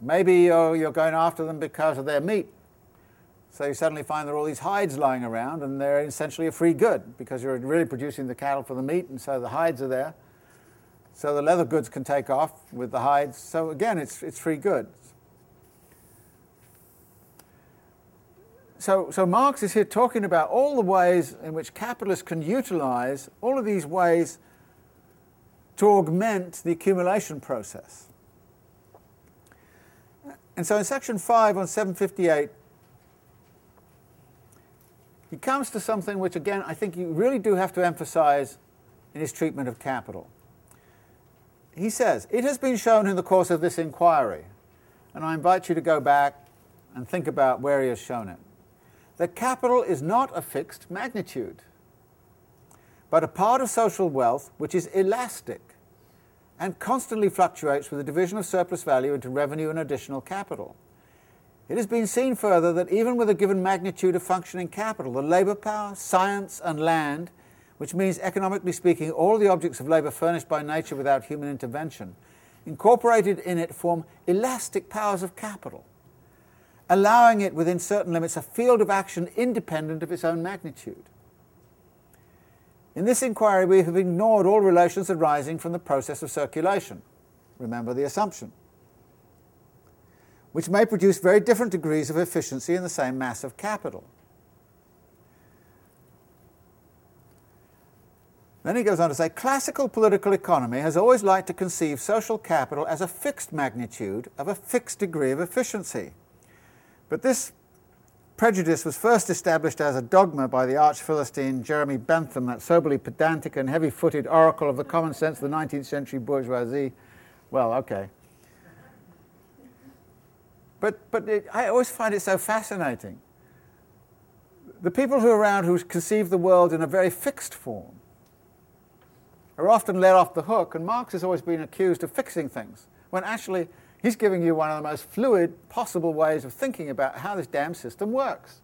maybe you're going after them because of their meat. So you suddenly find there are all these hides lying around, and they're essentially a free good, because you're really producing the cattle for the meat, and so the hides are there. So the leather goods can take off with the hides. So again, it's free goods. So Marx is here talking about all the ways in which capitalists can utilize all of these ways to augment the accumulation process. And so in section 5 on 758, he comes to something which, again, I think you really do have to emphasize in his treatment of capital. He says, "It has been shown in the course of this inquiry," and I invite you to go back and think about where he has shown it, "that capital is not a fixed magnitude, but a part of social wealth which is elastic and constantly fluctuates with the division of surplus value into revenue and additional capital. It has been seen further that even with a given magnitude of functioning capital, the labour power, science and land, which means economically speaking all the objects of labour furnished by nature without human intervention, incorporated in it form elastic powers of capital, allowing it within certain limits a field of action independent of its own magnitude. In this inquiry, we have ignored all relations arising from the process of circulation," remember the assumption, "which may produce very different degrees of efficiency in the same mass of capital." Then he goes on to say, "Classical political economy has always liked to conceive social capital as a fixed magnitude of a fixed degree of efficiency. But this prejudice was first established as a dogma by the arch-Philistine Jeremy Bentham, that soberly pedantic and heavy-footed oracle of the common sense of the 19th century bourgeoisie." Well, okay. But I always find it so fascinating. The people who are around who conceive the world in a very fixed form are often let off the hook, and Marx has always been accused of fixing things, when actually he's giving you one of the most fluid possible ways of thinking about how this damn system works.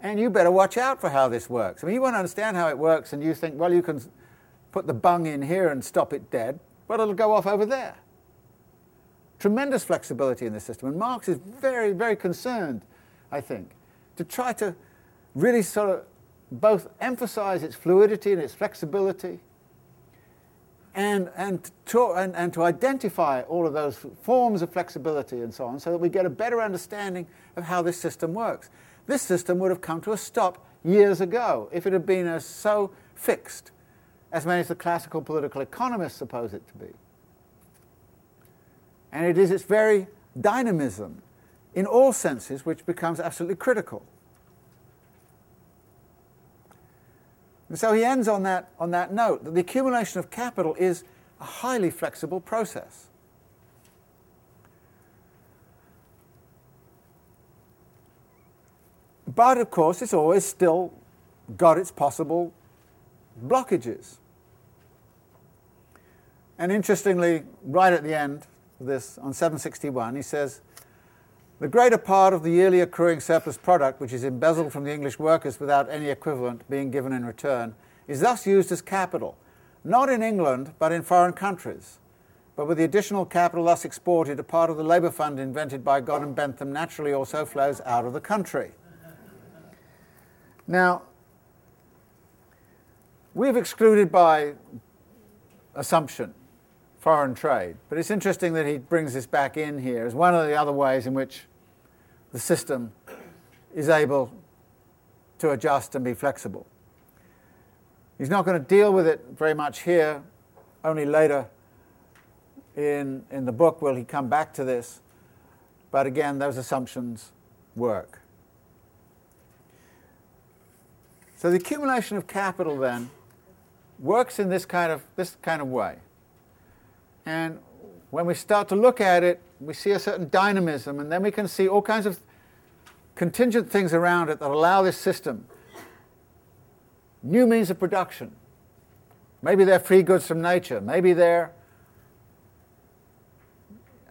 And you better watch out for how this works. I mean, you want to understand how it works and you think, well, you can put the bung in here and stop it dead, but it'll go off over there. Tremendous flexibility in this system. And Marx is very, very concerned, I think, to try to really sort of both emphasize its fluidity and its flexibility, and to identify all of those forms of flexibility and so on, so that we get a better understanding of how this system works. This system would have come to a stop years ago if it had been so fixed as many of the classical political economists suppose it to be. And it is its very dynamism in all senses which becomes absolutely critical. And so he ends on that note, that the accumulation of capital is a highly flexible process. But, of course, it's always still got its possible blockages. And interestingly, right at the end of this, on 761, he says, the greater part of the yearly accruing surplus product, which is embezzled from the English workers without any equivalent being given in return, is thus used as capital, not in England, but in foreign countries. But with the additional capital thus exported, a part of the labour fund invented by God and Bentham naturally also flows out of the country. Now, we've excluded by assumption foreign trade, but it's interesting that he brings this back in here as one of the other ways in which the system is able to adjust and be flexible. He's not going to deal with it very much here, only later in the book will he come back to this, but again, those assumptions work. So the accumulation of capital then works in this kind of way. And when we start to look at it, we see a certain dynamism, and then we can see all kinds of contingent things around it that allow this system. New means of production. Maybe they're free goods from nature. Maybe they're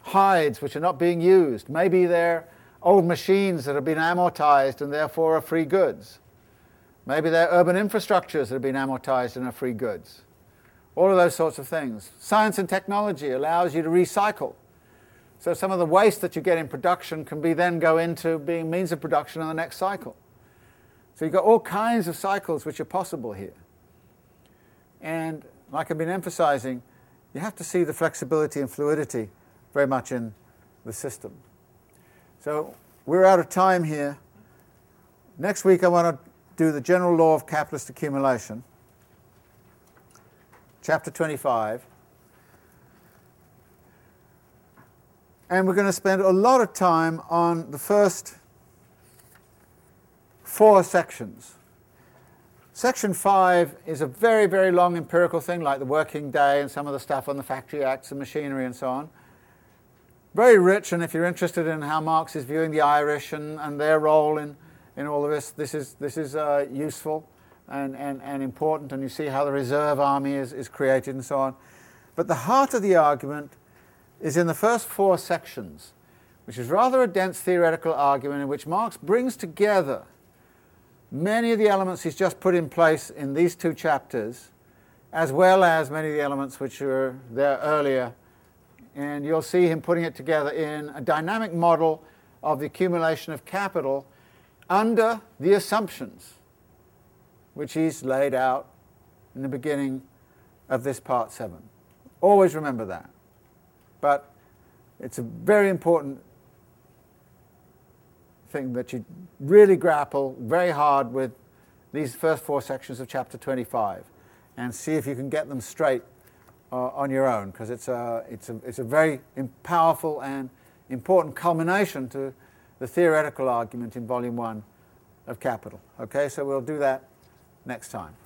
hides which are not being used. Maybe they're old machines that have been amortized and therefore are free goods. Maybe they're urban infrastructures that have been amortized and are free goods. All of those sorts of things. Science and technology allows you to recycle. So some of the waste that you get in production can be then go into being means of production in the next cycle. So you've got all kinds of cycles which are possible here. And like I've been emphasizing, you have to see the flexibility and fluidity very much in the system. So we're out of time here. Next week I want to do the general law of capitalist accumulation, chapter 25. And we're going to spend a lot of time on the first four sections. Section 5 is a very, very long empirical thing, like the working day and some of the stuff on the Factory Acts and machinery and so on. Very rich, and if you're interested in how Marx is viewing the Irish and their role in all of this, this is useful and important, and you see how the reserve army is created and so on. But the heart of the argument is in the first four sections, which is rather a dense theoretical argument in which Marx brings together many of the elements he's just put in place in these two chapters, as well as many of the elements which were there earlier. And you'll see him putting it together in a dynamic model of the accumulation of capital under the assumptions which he's laid out in the beginning of this part 7. Always remember that. But it's a very important thing that you really grapple very hard with these first four sections of chapter 25 and see if you can get them straight on your own, because it's a very powerful and important culmination to the theoretical argument in Volume 1 of Capital. Okay, so we'll do that next time.